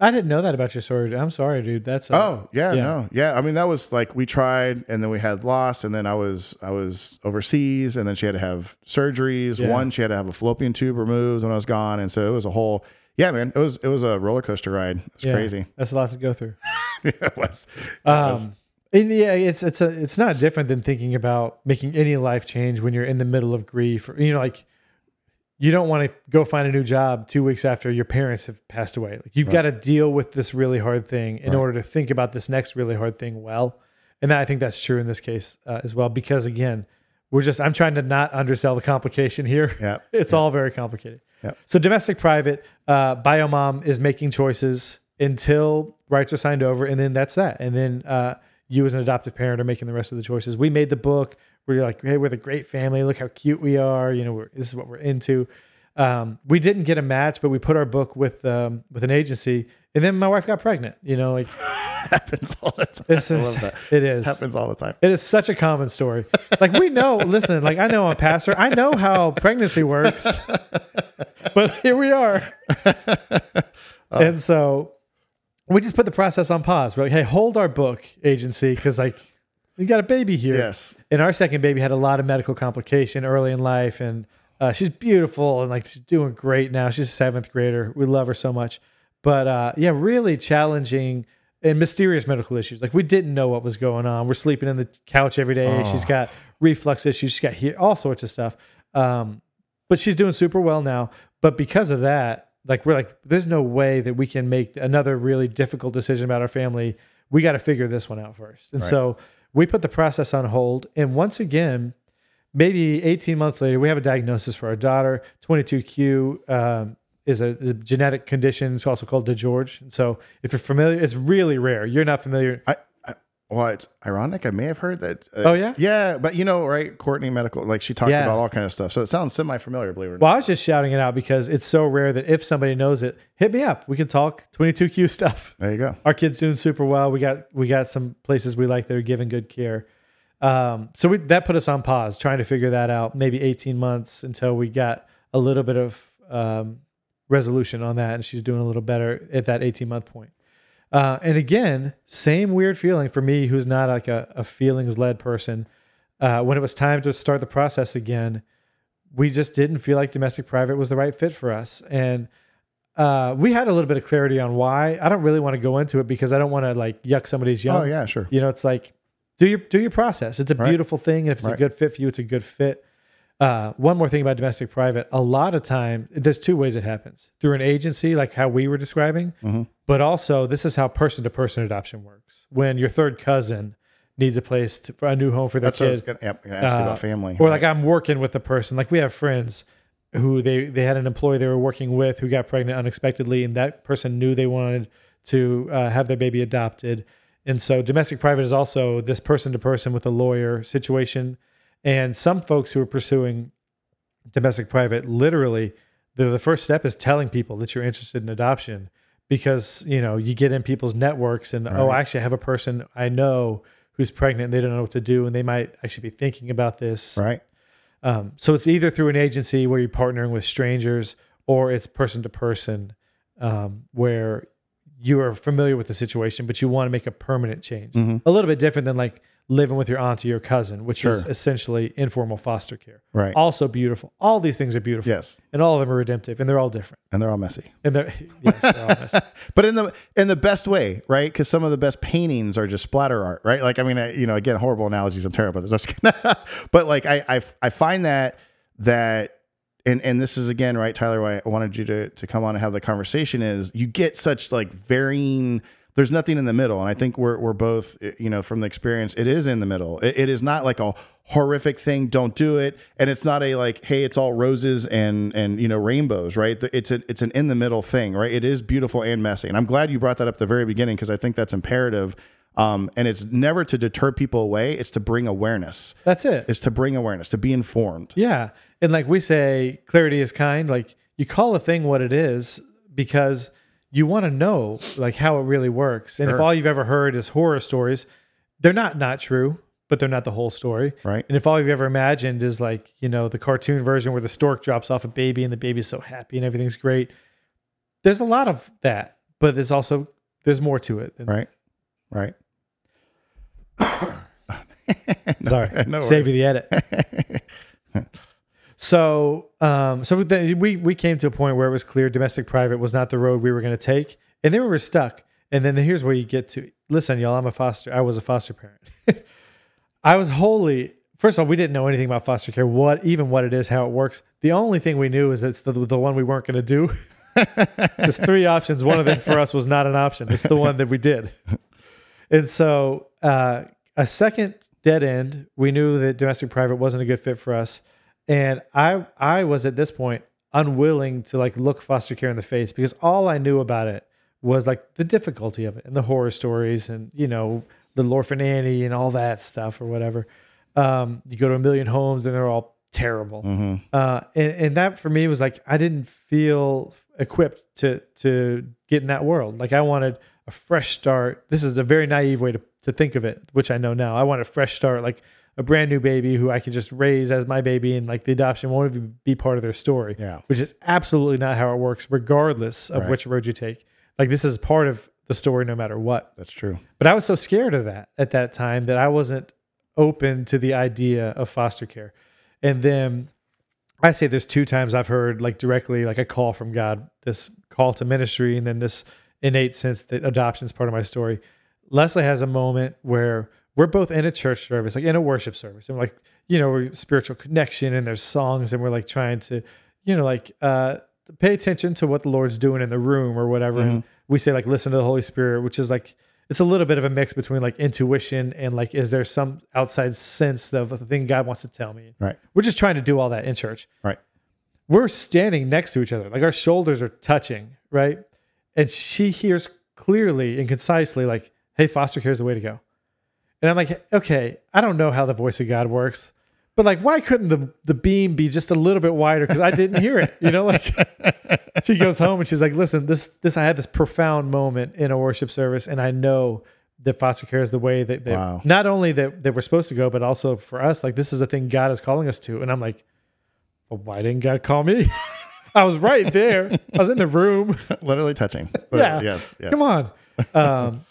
I didn't know that about your story. I'm sorry, dude. That's a, oh yeah, yeah, no, yeah. I mean, that was like we tried, and then we had loss, and then I was I was overseas, and then she had to have surgeries. Yeah. One, she had to have a fallopian tube removed when I was gone, and so it was a whole yeah, man. It was it was a roller coaster ride. It's yeah, crazy. That's a lot to go through. yeah, it was. It um, was. Yeah, it's it's a it's not different than thinking about making any life change when you're in the middle of grief, or, you know, like. You don't want to go find a new job two weeks after your parents have passed away. Like you've right. got to deal with this really hard thing in right. order to think about this next really hard thing well. And I think that's true in this case uh, as well, because again, we're just, I'm trying to not undersell the complication here. Yep. It's yep. all very complicated. Yep. So domestic private, uh, bio mom is making choices until rights are signed over. And then that's that. And then uh, you as an adoptive parent are making the rest of the choices. We made the book. We're like, hey, we're the great family. Look how cute we are. You know, we're, this is what we're into. Um, we didn't get a match, but we put our book with um, with an agency, and then my wife got pregnant. You know, like happens all the time. It's, I love that. It is happens all the time. It is such a common story. Like we know. Listen, like I know I'm a pastor. I know how pregnancy works. But here we are. Oh. And so we just put the process on pause. We're like, hey, hold our book, agency, because like we got a baby here. Yes. And our second baby had a lot of medical complication early in life. And uh, she's beautiful and like she's doing great now. She's a seventh grader. We love her so much. But uh, yeah, really challenging and mysterious medical issues. Like we didn't know what was going on. We're sleeping in the couch every day. Oh. She's got reflux issues. She's got here, all sorts of stuff. Um, but she's doing super well now. But because of that, like we're like, there's no way that we can make another really difficult decision about our family. We got to figure this one out first. And right. so we put the process on hold. And once again, maybe eighteen months later, we have a diagnosis for our daughter. twenty-two Q um, is a, a genetic condition. It's also called DeGeorge. And so if you're familiar, it's really rare. You're not familiar. I, I, well, it's ironic. I may have heard that. Uh, oh, yeah? Yeah. But you know, right? Courtney Medical, like she talked yeah. about all kind of stuff. So it sounds semi-familiar, believe it or not. Well, I was just shouting it out because it's so rare that if somebody knows it, hit me up. We can talk twenty-two Q stuff. There you go. Our kid's doing super well. We got we got some places we like that are giving good care. Um, so we, that put us on pause, trying to figure that out, maybe eighteen months until we got a little bit of um, resolution on that. And she's doing a little better at that eighteen month point. Uh, and again, same weird feeling for me, who's not like a, a feelings led person. Uh, when it was time to start the process again, we just didn't feel like domestic private was the right fit for us. And, uh, we had a little bit of clarity on why. I don't really want to go into it because I don't want to like yuck somebody's yum. Oh yeah, sure. You know, it's like, Do your do your process. It's a right. beautiful thing. And if it's right. a good fit for you, it's a good fit. Uh, one more thing about domestic private. A lot of time, there's two ways it happens. Through an agency, like how we were describing, mm-hmm. but also this is how person-to-person adoption works. When your third cousin needs a place, to, a new home for their That's kid. That's what I was going to ask you about family. Or right. like I'm working with a person. Like we have friends who they, they had an employee they were working with who got pregnant unexpectedly, and that person knew they wanted to uh, have their baby adopted. And so domestic private is also this person-to-person with a lawyer situation. And some folks who are pursuing domestic private, literally, the, the first step is telling people that you're interested in adoption because, you know, you get in people's networks and, right. oh, I actually have a person I know who's pregnant and they don't know what to do and they might actually be thinking about this. Right. Um, so it's either through an agency where you're partnering with strangers or it's person-to-person um, where you are familiar with the situation, but you want to make a permanent change. Mm-hmm. A little bit different than like living with your aunt or your cousin, which sure. is essentially informal foster care. Right. Also beautiful. All these things are beautiful. Yes. And all of them are redemptive and they're all different. And they're all messy. And they're, yes, they're all messy. But in the, in the best way, right? Because some of the best paintings are just splatter art, right? Like, I mean, I, you know, again, horrible analogies. I'm terrible at this. But like, I, I, I find that, that, And and this is, again, right, Tyler, why I wanted you to, to come on and have the conversation is you get such like varying, there's nothing in the middle. And I think we're we're both, you know, from the experience, it is in the middle. It, it is not like a horrific thing, don't do it. And it's not a like, hey, it's all roses and, and you know, rainbows, right? It's, a, it's an in the middle thing, right? It is beautiful and messy. And I'm glad you brought that up at the very beginning because I think that's imperative. Um, and it's never to deter people away. It's to bring awareness. That's it. It's to bring awareness, to be informed. Yeah. And like we say, clarity is kind. Like you call a thing what it is because you want to know like how it really works. And sure. if all you've ever heard is horror stories, they're not not true, but they're not the whole story. Right. And if all you've ever imagined is like, you know, the cartoon version where the stork drops off a baby and the baby's so happy and everything's great. There's a lot of that, but there's also, there's more to it. Than right. Right. Sorry. No Save you the edit. So, um, so we, we came to a point where it was clear domestic private was not the road we were going to take. And then we were stuck. And then here's where you get to, listen, y'all, I'm a foster. I was a foster parent. I was wholly, first of all, we didn't know anything about foster care, what, even what it is, how it works. The only thing we knew is it's the, the one we weren't going to do. There's three options. One of them for us was not an option. It's the one that we did. And so uh, a second dead end, we knew that domestic private wasn't a good fit for us. And I I was at this point unwilling to like look foster care in the face because all I knew about it was like the difficulty of it and the horror stories and, you know, Little Orphan Annie and all that stuff or whatever. Um, you go to a million homes and they're all terrible. Mm-hmm. Uh, and, and that for me was like, I didn't feel equipped to to get in that world. Like I wanted a fresh start. This is a very naive way to, to think of it, which I know now. I want a fresh start, like a brand new baby who I could just raise as my baby, and like the adoption won't even be part of their story, yeah. which is absolutely not how it works, regardless of right. which road you take. Like, this is part of the story no matter what. That's true. But I was so scared of that at that time that I wasn't open to the idea of foster care. And then I say there's two times I've heard like directly like a call from God, this call to ministry, and then this innate sense that adoption is part of my story. Leslie has a moment where we're both in a church service, like in a worship service, and like, you know, we're spiritual connection and there's songs and we're like trying to, you know, like uh, pay attention to what the Lord's doing in the room or whatever. Mm-hmm. And we say like, listen to the Holy Spirit, which is like, it's a little bit of a mix between like intuition and like, is there some outside sense of the thing God wants to tell me? Right. We're just trying to do all that in church. Right. We're standing next to each other. Like, our shoulders are touching. Right. And she hears clearly and concisely like, hey, foster care is the way to go. And I'm like, okay, I don't know how the voice of God works, but like, why couldn't the, the beam be just a little bit wider? Because I didn't hear it, you know. Like, she goes home and she's like, listen, this this I had this profound moment in a worship service, and I know that foster care is the way that, that wow. not only that, that we're supposed to go, but also for us, like, this is a thing God is calling us to. And I'm like, well, why didn't God call me? I was right there. I was in the room, literally touching. Literally, yeah, yes, yes. Come on. Um,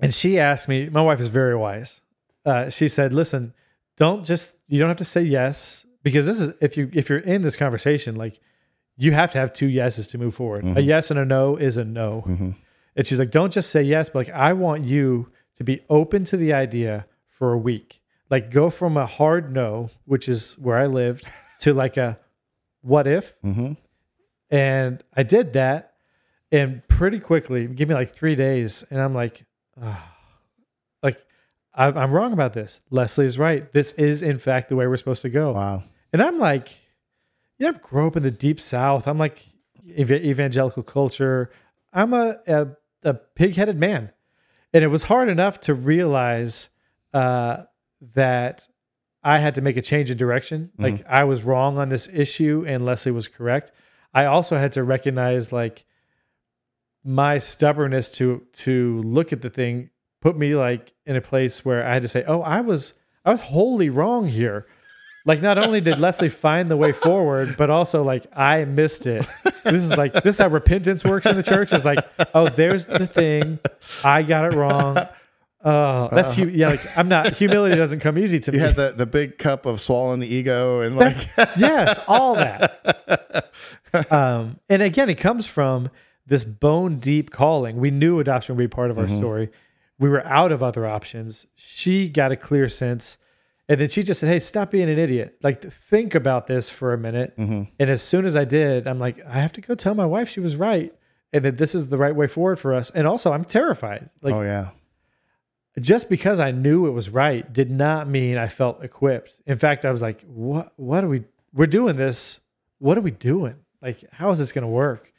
And she asked me, my wife is very wise. Uh, she said, listen, don't just, you don't have to say yes, because this is, if you, if you're in this conversation, like, you have to have two yeses to move forward. Mm-hmm. A yes and a no is a no. Mm-hmm. And she's like, don't just say yes, but like, I want you to be open to the idea for a week. Like, go from a hard no, which is where I lived, to like a what if? Mm-hmm. And I did that, and pretty quickly, give me like three days. And I'm like, oh, like, I, I'm wrong about this. Leslie is right. This is, in fact, the way we're supposed to go. Wow. And I'm like, you know, I grew up in the Deep South. I'm like, ev- evangelical culture. I'm a, a, a pig-headed man. And it was hard enough to realize uh, that I had to make a change in direction. Mm-hmm. Like, I was wrong on this issue and Leslie was correct. I also had to recognize, like, my stubbornness to to look at the thing put me like in a place where I had to say, oh, I was I was wholly wrong here. Like, not only did Leslie find the way forward, but also like I missed it. This is like this is how repentance works in the church. Is like, oh, there's the thing. I got it wrong. Oh, that's hu- yeah. Like, I'm not humility doesn't come easy to you me. You had the, the big cup of swallowing the ego and like yes, all that. Um, and again, it comes from this bone deep calling. We knew adoption would be part of our mm-hmm. story. We were out of other options. She got a clear sense. And then she just said, hey, stop being an idiot. Like, think about this for a minute. Mm-hmm. And as soon as I did, I'm like, I have to go tell my wife she was right. And that this is the right way forward for us. And also, I'm terrified. Like, oh yeah. Just because I knew it was right did not mean I felt equipped. In fact, I was like, what, what are we, we're doing this. What are we doing? Like, how is this going to work?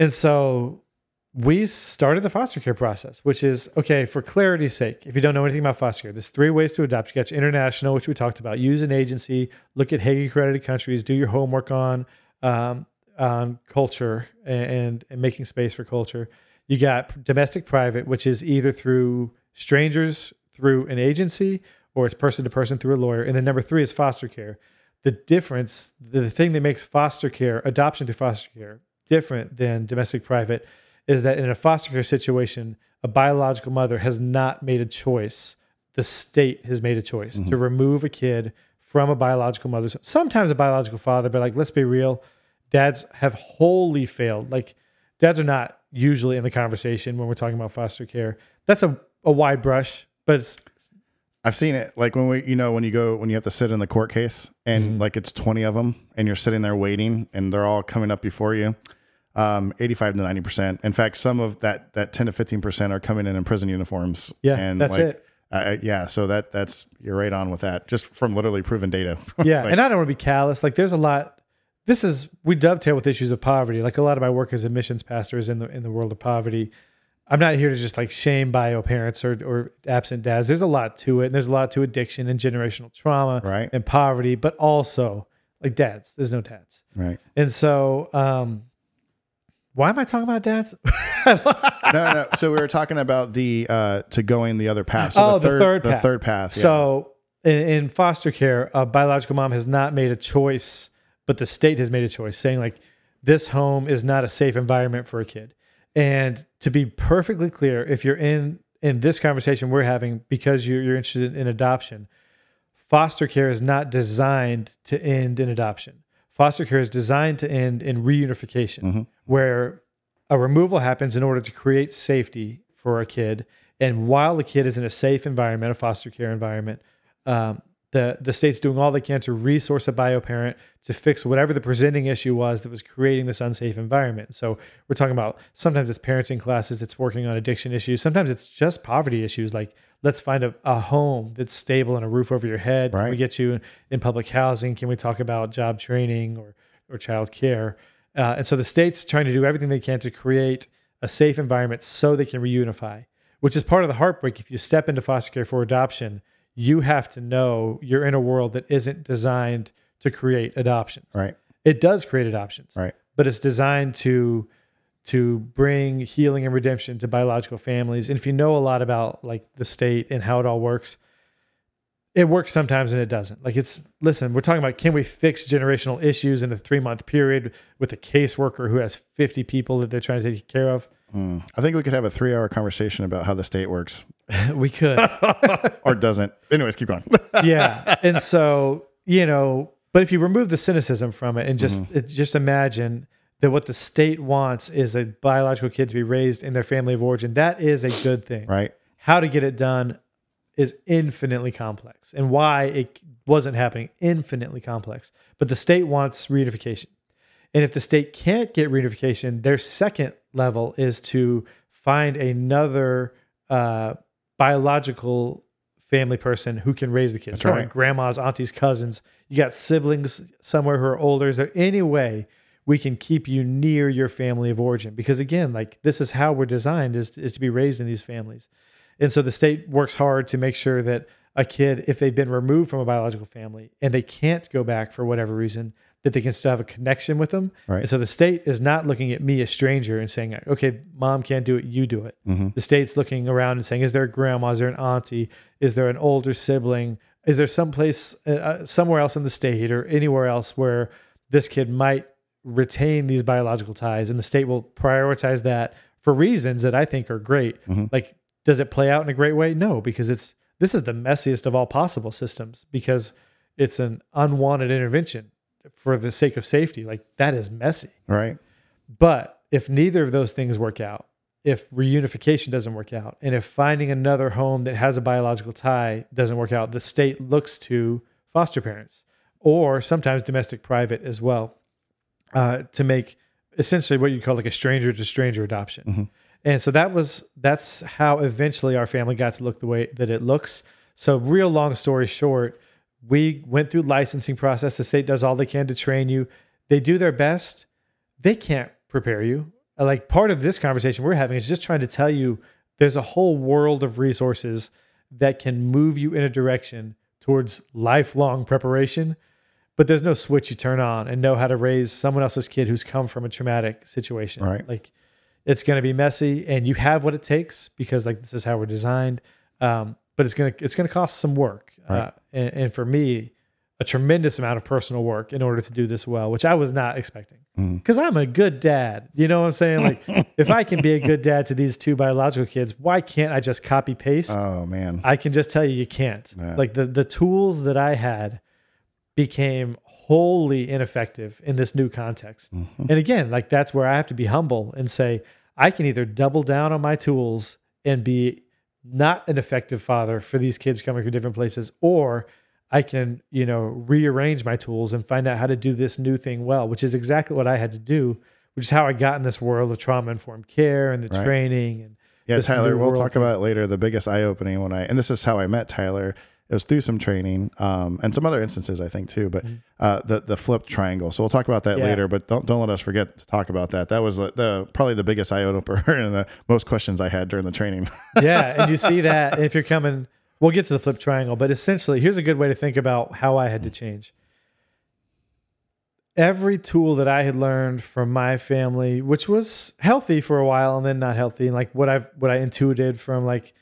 And so we started the foster care process, which is, okay, for clarity's sake, if you don't know anything about foster care, there's three ways to adopt. You got your international, which we talked about. Use an agency, look at Hague accredited countries, do your homework on um, on culture and, and, and making space for culture. You got domestic private, which is either through strangers, through an agency, or it's person to person through a lawyer. And then number three is foster care. The difference, the thing that makes foster care, adoption to foster care, different than domestic private is that in a foster care situation, a biological mother has not made a choice. The state has made a choice mm-hmm. to remove a kid from a biological mother. Sometimes a biological father, but like, let's be real. Dads have wholly failed. Like, dads are not usually in the conversation when we're talking about foster care. That's a, a wide brush, but it's, I've seen it like when we, you know, when you go, when you have to sit in the court case and mm-hmm. like it's twenty of them and you're sitting there waiting and they're all coming up before you. Um, eighty-five to ninety percent. In fact, some of that, that ten to fifteen percent are coming in in prison uniforms. Yeah. And that's like, it. Uh, yeah. So that, that's, you're right on with that just from literally proven data. Yeah. Like, and I don't want to be callous. Like, there's a lot, this is, we dovetail with issues of poverty. Like, a lot of my work as a missions pastor is in the, in the world of poverty. I'm not here to just like shame bio parents or, or absent dads. There's a lot to it. And there's a lot to addiction and generational trauma right. and poverty, but also like dads, there's no dads. Right. And so, um, why am I talking about dads? no, no. So we were talking about the uh, to going the other path. So oh, the third, the third path. The third path. Yeah. So in, in foster care, a biological mom has not made a choice, but the state has made a choice saying like, this home is not a safe environment for a kid. And to be perfectly clear, if you're in, in this conversation we're having, because you're, you're interested in adoption, foster care is not designed to end in adoption. Foster care is designed to end in reunification, mm-hmm. where a removal happens in order to create safety for a kid. And while the kid is in a safe environment, a foster care environment, um, the, the state's doing all they can to resource a bioparent to fix whatever the presenting issue was that was creating this unsafe environment. So we're talking about sometimes it's parenting classes, it's working on addiction issues. Sometimes it's just poverty issues. Like, let's find a, a home that's stable and a roof over your head. Right. Can we get you in, in public housing? Can we talk about job training or, or child care? Uh, and so the state's trying to do everything they can to create a safe environment so they can reunify, which is part of the heartbreak. If you step into foster care for adoption, you have to know you're in a world that isn't designed to create adoptions. Right. It does create adoptions. Right. But it's designed to... to bring healing and redemption to biological families. And if you know a lot about like the state and how it all works, it works sometimes and it doesn't. Like it's, listen, we're talking about, can we fix generational issues in a three month period with a caseworker who has fifty people that they're trying to take care of? Mm. I think we could have a three hour conversation about how the state works. We could. Or doesn't. Anyways, keep going. Yeah. And so, you know, but if you remove the cynicism from it and just, mm-hmm. it, just imagine that what the state wants is a biological kid to be raised in their family of origin. That is a good thing. Right. How to get it done is infinitely complex, and why it wasn't happening, infinitely complex. But the state wants reunification. And if the state can't get reunification, their second level is to find another uh, biological family person who can raise the kids. That's right. Like grandmas, aunties, cousins. You got siblings somewhere who are older. Is there any way we can keep you near your family of origin? Because again, like this is how we're designed, is, is to be raised in these families. And so the state works hard to make sure that a kid, if they've been removed from a biological family and they can't go back for whatever reason, that they can still have a connection with them. Right. And so the state is not looking at me, a stranger, and saying, okay, mom can't do it, you do it. Mm-hmm. The state's looking around and saying, is there a grandma? Is there an auntie? Is there an older sibling? Is there someplace, uh, somewhere else in the state or anywhere else where this kid might retain these biological ties? And the state will prioritize that for reasons that I think are great. Mm-hmm. Like, does it play out in a great way? No, because it's, this is the messiest of all possible systems, because it's an unwanted intervention for the sake of safety. Like, that is messy. Right. But if neither of those things work out, if reunification doesn't work out, and if finding another home that has a biological tie doesn't work out, the state looks to foster parents or sometimes domestic private as well, Uh, to make essentially what you call like a stranger to stranger adoption. Mm-hmm. And so that was, that's how eventually our family got to look the way that it looks. So real long story short, we went through licensing process. The state does all they can to train you. They do their best. They can't prepare you. Like, part of this conversation we're having is just trying to tell you there's a whole world of resources that can move you in a direction towards lifelong preparation. But there's no switch you turn on and know how to raise someone else's kid who's come from a traumatic situation. Right. Like, it's going to be messy, and you have what it takes because like this is how we're designed. Um, but it's going to it's going to cost some work, right. uh, and, and for me, a tremendous amount of personal work in order to do this well, which I was not expecting. Because mm. I'm a good dad, you know what I'm saying? Like, if I can be a good dad to these two biological kids, why can't I just copy paste? Oh man, I can just tell you, you can't. Man. Like the the tools that I had became wholly ineffective in this new context. Mm-hmm. And again, like that's where I have to be humble and say, I can either double down on my tools and be not an effective father for these kids coming from different places, or I can, you know, rearrange my tools and find out how to do this new thing well, which is exactly what I had to do, which is how I got in this world of trauma-informed care and the right. training. And yeah, Tyler, we'll talk about it later. The biggest eye-opening when I, and this is how I met Tyler, it was through some training um, and some other instances, I think, too. But uh, the the flipped triangle. So we'll talk about that yeah. later. But don't don't let us forget to talk about that. That was the, the probably the biggest eye opener and the most questions I had during the training. Yeah, and you see that if you're coming. We'll get to the flipped triangle, but essentially, here's a good way to think about how I had to change. Every tool that I had learned from my family, which was healthy for a while and then not healthy, and like what I've what I intuited from like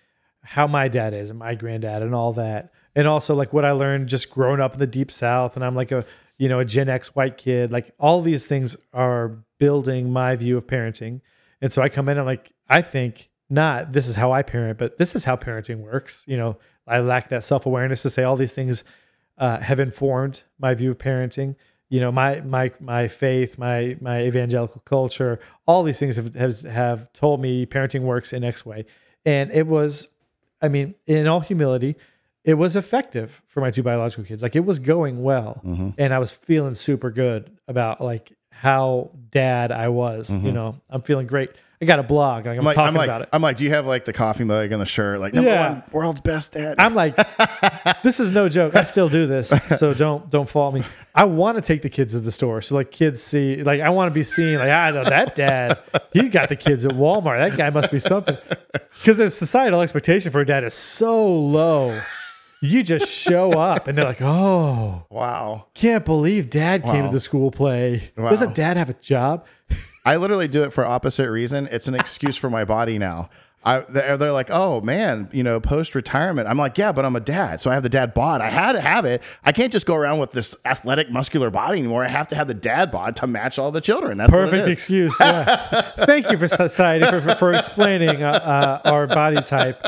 how my dad is and my granddad and all that, and also like what I learned just growing up in the Deep South, and I'm like a, you know, a Gen X white kid, like all these things are building my view of parenting. And so I come in and like, I think not, this is how I parent, but this is how parenting works. You know, I lack that self-awareness to say all these things uh, have informed my view of parenting. You know, my, my, my faith, my, my evangelical culture, all these things have, has, have told me parenting works in X way. And it was, I mean, in all humility, it was effective for my two biological kids. Like it was going well, mm-hmm. and I was feeling super good about like how dad I was, mm-hmm. you know, I'm feeling great. I got a blog. Like I'm, I'm like, talking I'm like, about it. I'm like, do you have like the coffee mug and the shirt? Like number yeah. one, world's best dad. I'm like, this is no joke. I still do this. So don't, don't fault me. I want to take the kids to the store. So like kids see, like I want to be seen like, I know that dad, he's got the kids at Walmart. That guy must be something. Because the societal expectation for a dad is so low. You just show up and they're like, oh, wow. Can't believe dad wow. came to the school play. Wow. Doesn't dad have a job? I literally do it for opposite reason. It's an excuse for my body now. I, they're, they're like, oh man, you know, post-retirement. I'm like, yeah, but I'm a dad. So I have the dad bod. I had to have it. I can't just go around with this athletic muscular body anymore. I have to have the dad bod to match all the children. That's perfect excuse. Yeah. Thank you for society for, for, for explaining uh, uh, our body type.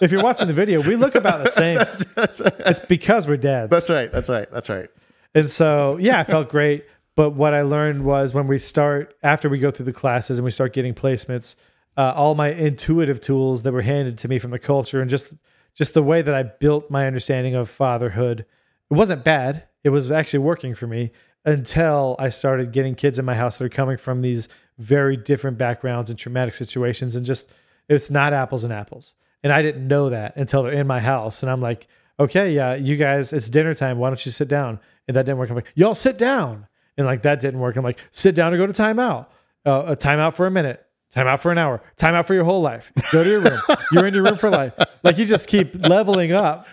If you're watching the video, we look about the same. That's, that's right. It's because we're dads. That's right. That's right. That's right. And so, yeah, I felt great. But what I learned was when we start, after we go through the classes and we start getting placements, uh, all my intuitive tools that were handed to me from the culture and just just the way that I built my understanding of fatherhood, it wasn't bad. It was actually working for me until I started getting kids in my house that are coming from these very different backgrounds and traumatic situations. And just, it's not apples and apples. And I didn't know that until they're in my house. And I'm like, okay, yeah, uh, you guys, it's dinner time. Why don't you sit down? And that didn't work. I'm like, y'all sit down. And like, that didn't work. I'm like, sit down and go to timeout. Uh, a timeout for a minute. Timeout for an hour. Timeout for your whole life. Go to your room. You're in your room for life. Like you just keep leveling up.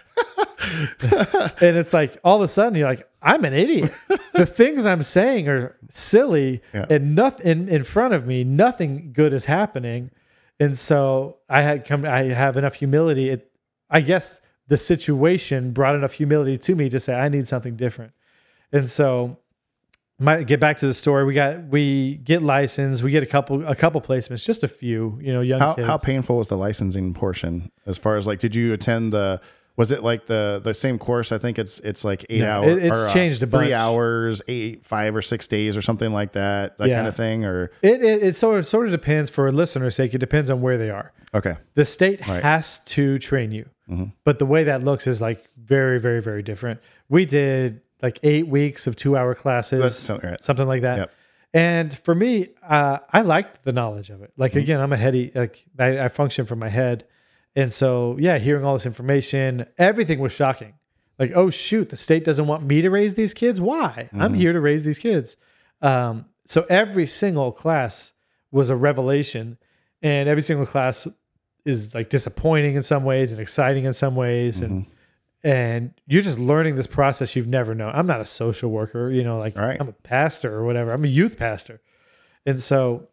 And it's like, all of a sudden you're like, I'm an idiot. The things I'm saying are silly yeah. and nothing in, in front of me, nothing good is happening. And so I had come, I have enough humility. It, I guess the situation brought enough humility to me to say, I need something different. And so might get back to the story. We got we get licensed. We get a couple a couple placements, just a few. You know, young how, kids. How painful was the licensing portion? As far as like, did you attend the? Was it like the the same course? I think it's it's like eight no, hours. It, it's or, changed uh, a bunch. Three hours, eight, five or six days, or something like that. That yeah. kind of thing. Or it, it it sort of sort of depends for a listener's sake. It depends on where they are. Okay. The state right. has to train you, mm-hmm. but the way that looks is like very very very different. We did like eight weeks of two hour classes, That's something, right. something like that. Yep. And for me, uh, I liked the knowledge of it. Like, mm-hmm. again, I'm a heady, like I, I function from my head. And so, yeah, hearing all this information, everything was shocking. Like, oh shoot, the state doesn't want me to raise these kids. Why? Mm-hmm. I'm here to raise these kids. Um, so every single class was a revelation, and every single class is like disappointing in some ways and exciting in some ways. Mm-hmm. And, And you're just learning this process you've never known. I'm not a social worker, you know, like right. I'm a pastor or whatever. I'm a youth pastor. And so,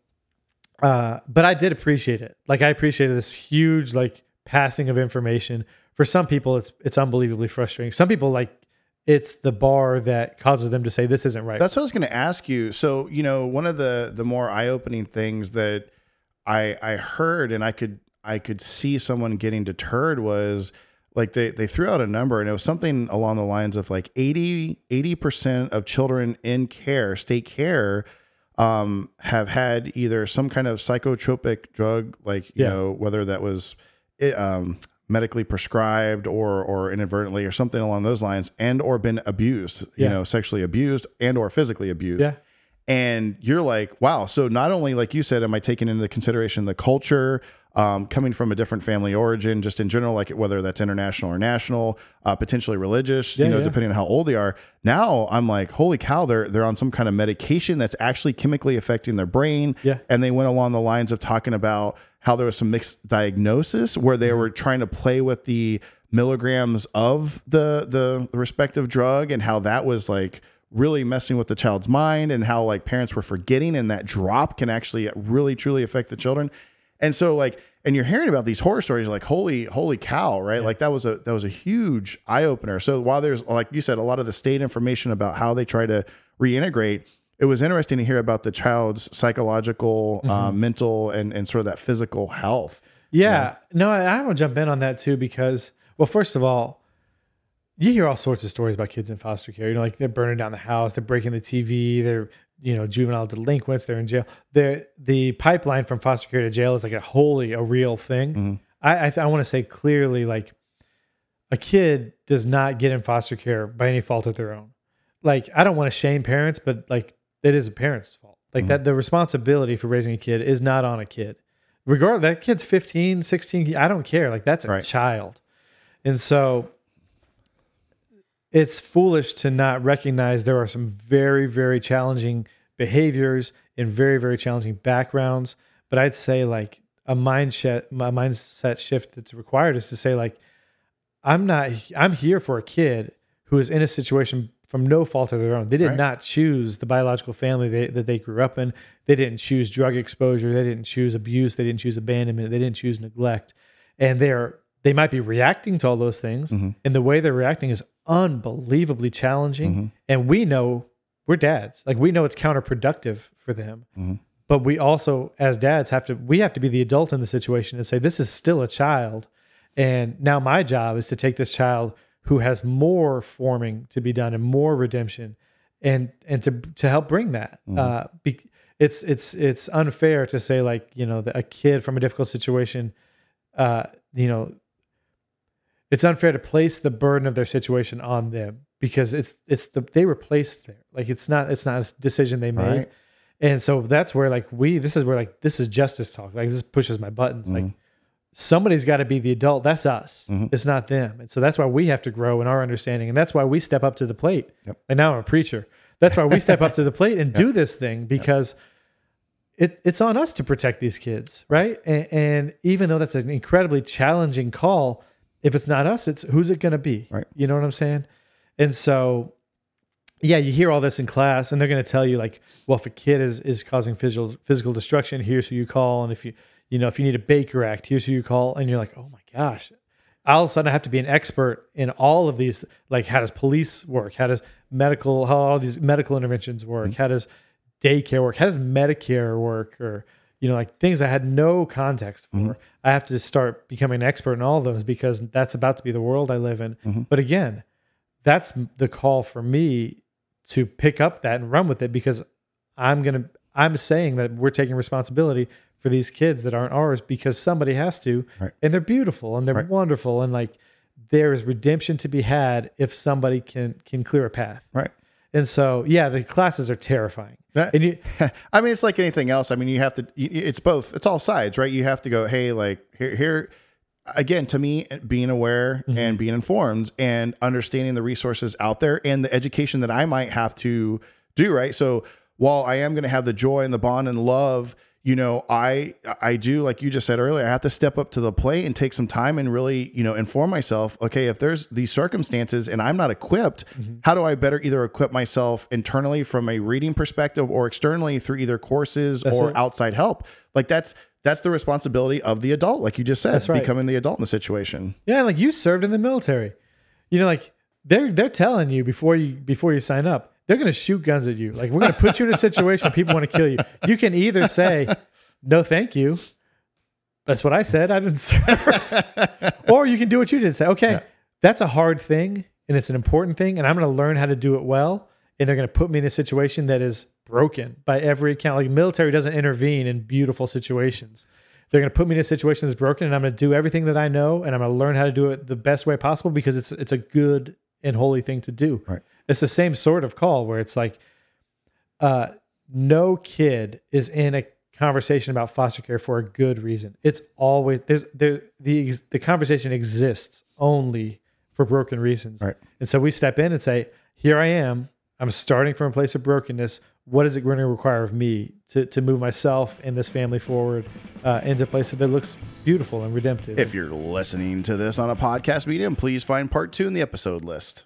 uh, but I did appreciate it. Like I appreciated this huge, like passing of information. For some people, it's, it's unbelievably frustrating. Some people like, it's the bar that causes them to say, this isn't right. That's what I was going to ask you. So, you know, one of the, the more eye-opening things that I, I heard and I could, I could see someone getting deterred was, like they, they threw out a number and it was something along the lines of like eighty percent of children in care, state care, um, have had either some kind of psychotropic drug, like, you yeah. know, whether that was um, medically prescribed or, or inadvertently or something along those lines, and, or been abused, yeah. you know, sexually abused and, or physically abused. Yeah. And you're like, wow. So not only, like you said, am I taking into consideration the culture, Um, coming from a different family origin, just in general, like whether that's international or national, uh, potentially religious, yeah, you know, yeah. depending on how old they are. Now I'm like, holy cow, they're, they're on some kind of medication that's actually chemically affecting their brain. Yeah. And they went along the lines of talking about how there was some mixed diagnosis where they were trying to play with the milligrams of the, the, the respective drug and how that was like really messing with the child's mind and how like parents were forgetting and that drop can actually really, truly affect the children. And so like And you're hearing about these horror stories, like holy, holy cow, right? Yeah. Like that was a that was a huge eye opener. So while there's, like you said, a lot of the state information about how they try to reintegrate, it was interesting to hear about the child's psychological, mm-hmm. uh, mental, and and sort of that physical health. Yeah, you know? No, and I want to jump in on that too because, well, first of all, you hear all sorts of stories about kids in foster care. You know, like they're burning down the house, they're breaking the T V, they're you know, juvenile delinquents, they're in jail. They're, the pipeline from foster care to jail is like a wholly, a real thing. Mm-hmm. I I, th- I want to say clearly, like, a kid does not get in foster care by any fault of their own. Like, I don't want to shame parents, but like, it is a parent's fault. Like, mm-hmm. that the responsibility for raising a kid is not on a kid. Regardless, that kid's fifteen, sixteen, I don't care. Like, that's a right. child. And so it's foolish to not recognize there are some very, very challenging behaviors and very, very challenging backgrounds. But I'd say like a mindset, a mindset shift that's required is to say like, I'm not, I'm here for a kid who is in a situation from no fault of their own. They did right. not choose the biological family they, that they grew up in. They didn't choose drug exposure. They didn't choose abuse. They didn't choose abandonment. They didn't choose neglect. And they are, they might be reacting to all those things. Mm-hmm. And the way they're reacting is unbelievably challenging, mm-hmm. and we know, we're dads, like we know it's counterproductive for them, mm-hmm. but we also as dads have to we have to be the adult in the situation and say, this is still a child, and now my job is to take this child who has more forming to be done and more redemption, and and to to help bring that, mm-hmm. uh be, it's it's it's unfair to say like, you know, that a kid from a difficult situation, uh you know, it's unfair to place the burden of their situation on them because it's it's the they were placed there. Like it's not it's not a decision they made. Right. And so that's where like we this is where like this is justice talk. Like this pushes my buttons. Mm-hmm. Like somebody's got to be the adult. That's us. Mm-hmm. It's not them. And so that's why we have to grow in our understanding. And that's why we step up to the plate. Yep. And now I'm a preacher. That's why we step up to the plate and yep. do this thing because yep. it it's on us to protect these kids, right? And, and even though that's an incredibly challenging call, if it's not us, it's who's it going to be? Right. You know what I'm saying? And so, yeah, you hear all this in class and they're going to tell you like, well, if a kid is, is causing physical, physical destruction, here's who you call. And if you, you know, if you need a Baker Act, here's who you call. And you're like, oh my gosh, all of a sudden I have to be an expert in all of these. Like how does police work? How does medical, how all these medical interventions work? Mm-hmm. How does daycare work? How does Medicare work? Or, you know, like things I had no context for. Mm-hmm. I have to start becoming an expert in all of those because that's about to be the world I live in. Mm-hmm. But again, that's the call for me to pick up that and run with it because I'm going to, I'm saying that we're taking responsibility for these kids that aren't ours because somebody has to, right. and they're beautiful and they're right. wonderful. And like, there is redemption to be had if somebody can, can clear a path. Right. And so, yeah, the classes are terrifying. That, and you, I mean, it's like anything else. I mean, you have to, it's both, it's all sides, right? You have to go, hey, like here, here again, to me, being aware mm-hmm. and being informed and understanding the resources out there and the education that I might have to do, right? So while I am going to have the joy and the bond and love, you know, I, I do, like you just said earlier, I have to step up to the plate and take some time and really, you know, inform myself, okay, if there's these circumstances and I'm not equipped, mm-hmm. how do I better either equip myself internally from a reading perspective or externally through either courses that's or it. outside help? Like that's, that's the responsibility of the adult. Like you just said, right. becoming the adult in the situation. Yeah. Like you served in the military, you know, like they're, they're telling you before you, before you sign up, they're going to shoot guns at you. Like, we're going to put you in a situation where people want to kill you. You can either say, no, thank you. That's what I said. I didn't serve. Or you can do what you did. Say, okay, yeah. that's a hard thing, and it's an important thing, and I'm going to learn how to do it well, and they're going to put me in a situation that is broken by every account. Like, military doesn't intervene in beautiful situations. They're going to put me in a situation that's broken, and I'm going to do everything that I know, and I'm going to learn how to do it the best way possible because it's it's a good and holy thing to do. Right. It's the same sort of call where it's like, uh, no kid is in a conversation about foster care for a good reason. It's always there's there the the conversation exists only for broken reasons. Right. And so we step in and say, here I am. I'm starting from a place of brokenness. What is it going to require of me to, to move myself and this family forward uh, into a place that looks beautiful and redemptive? If you're listening to this on a podcast medium, please find part two in the episode list.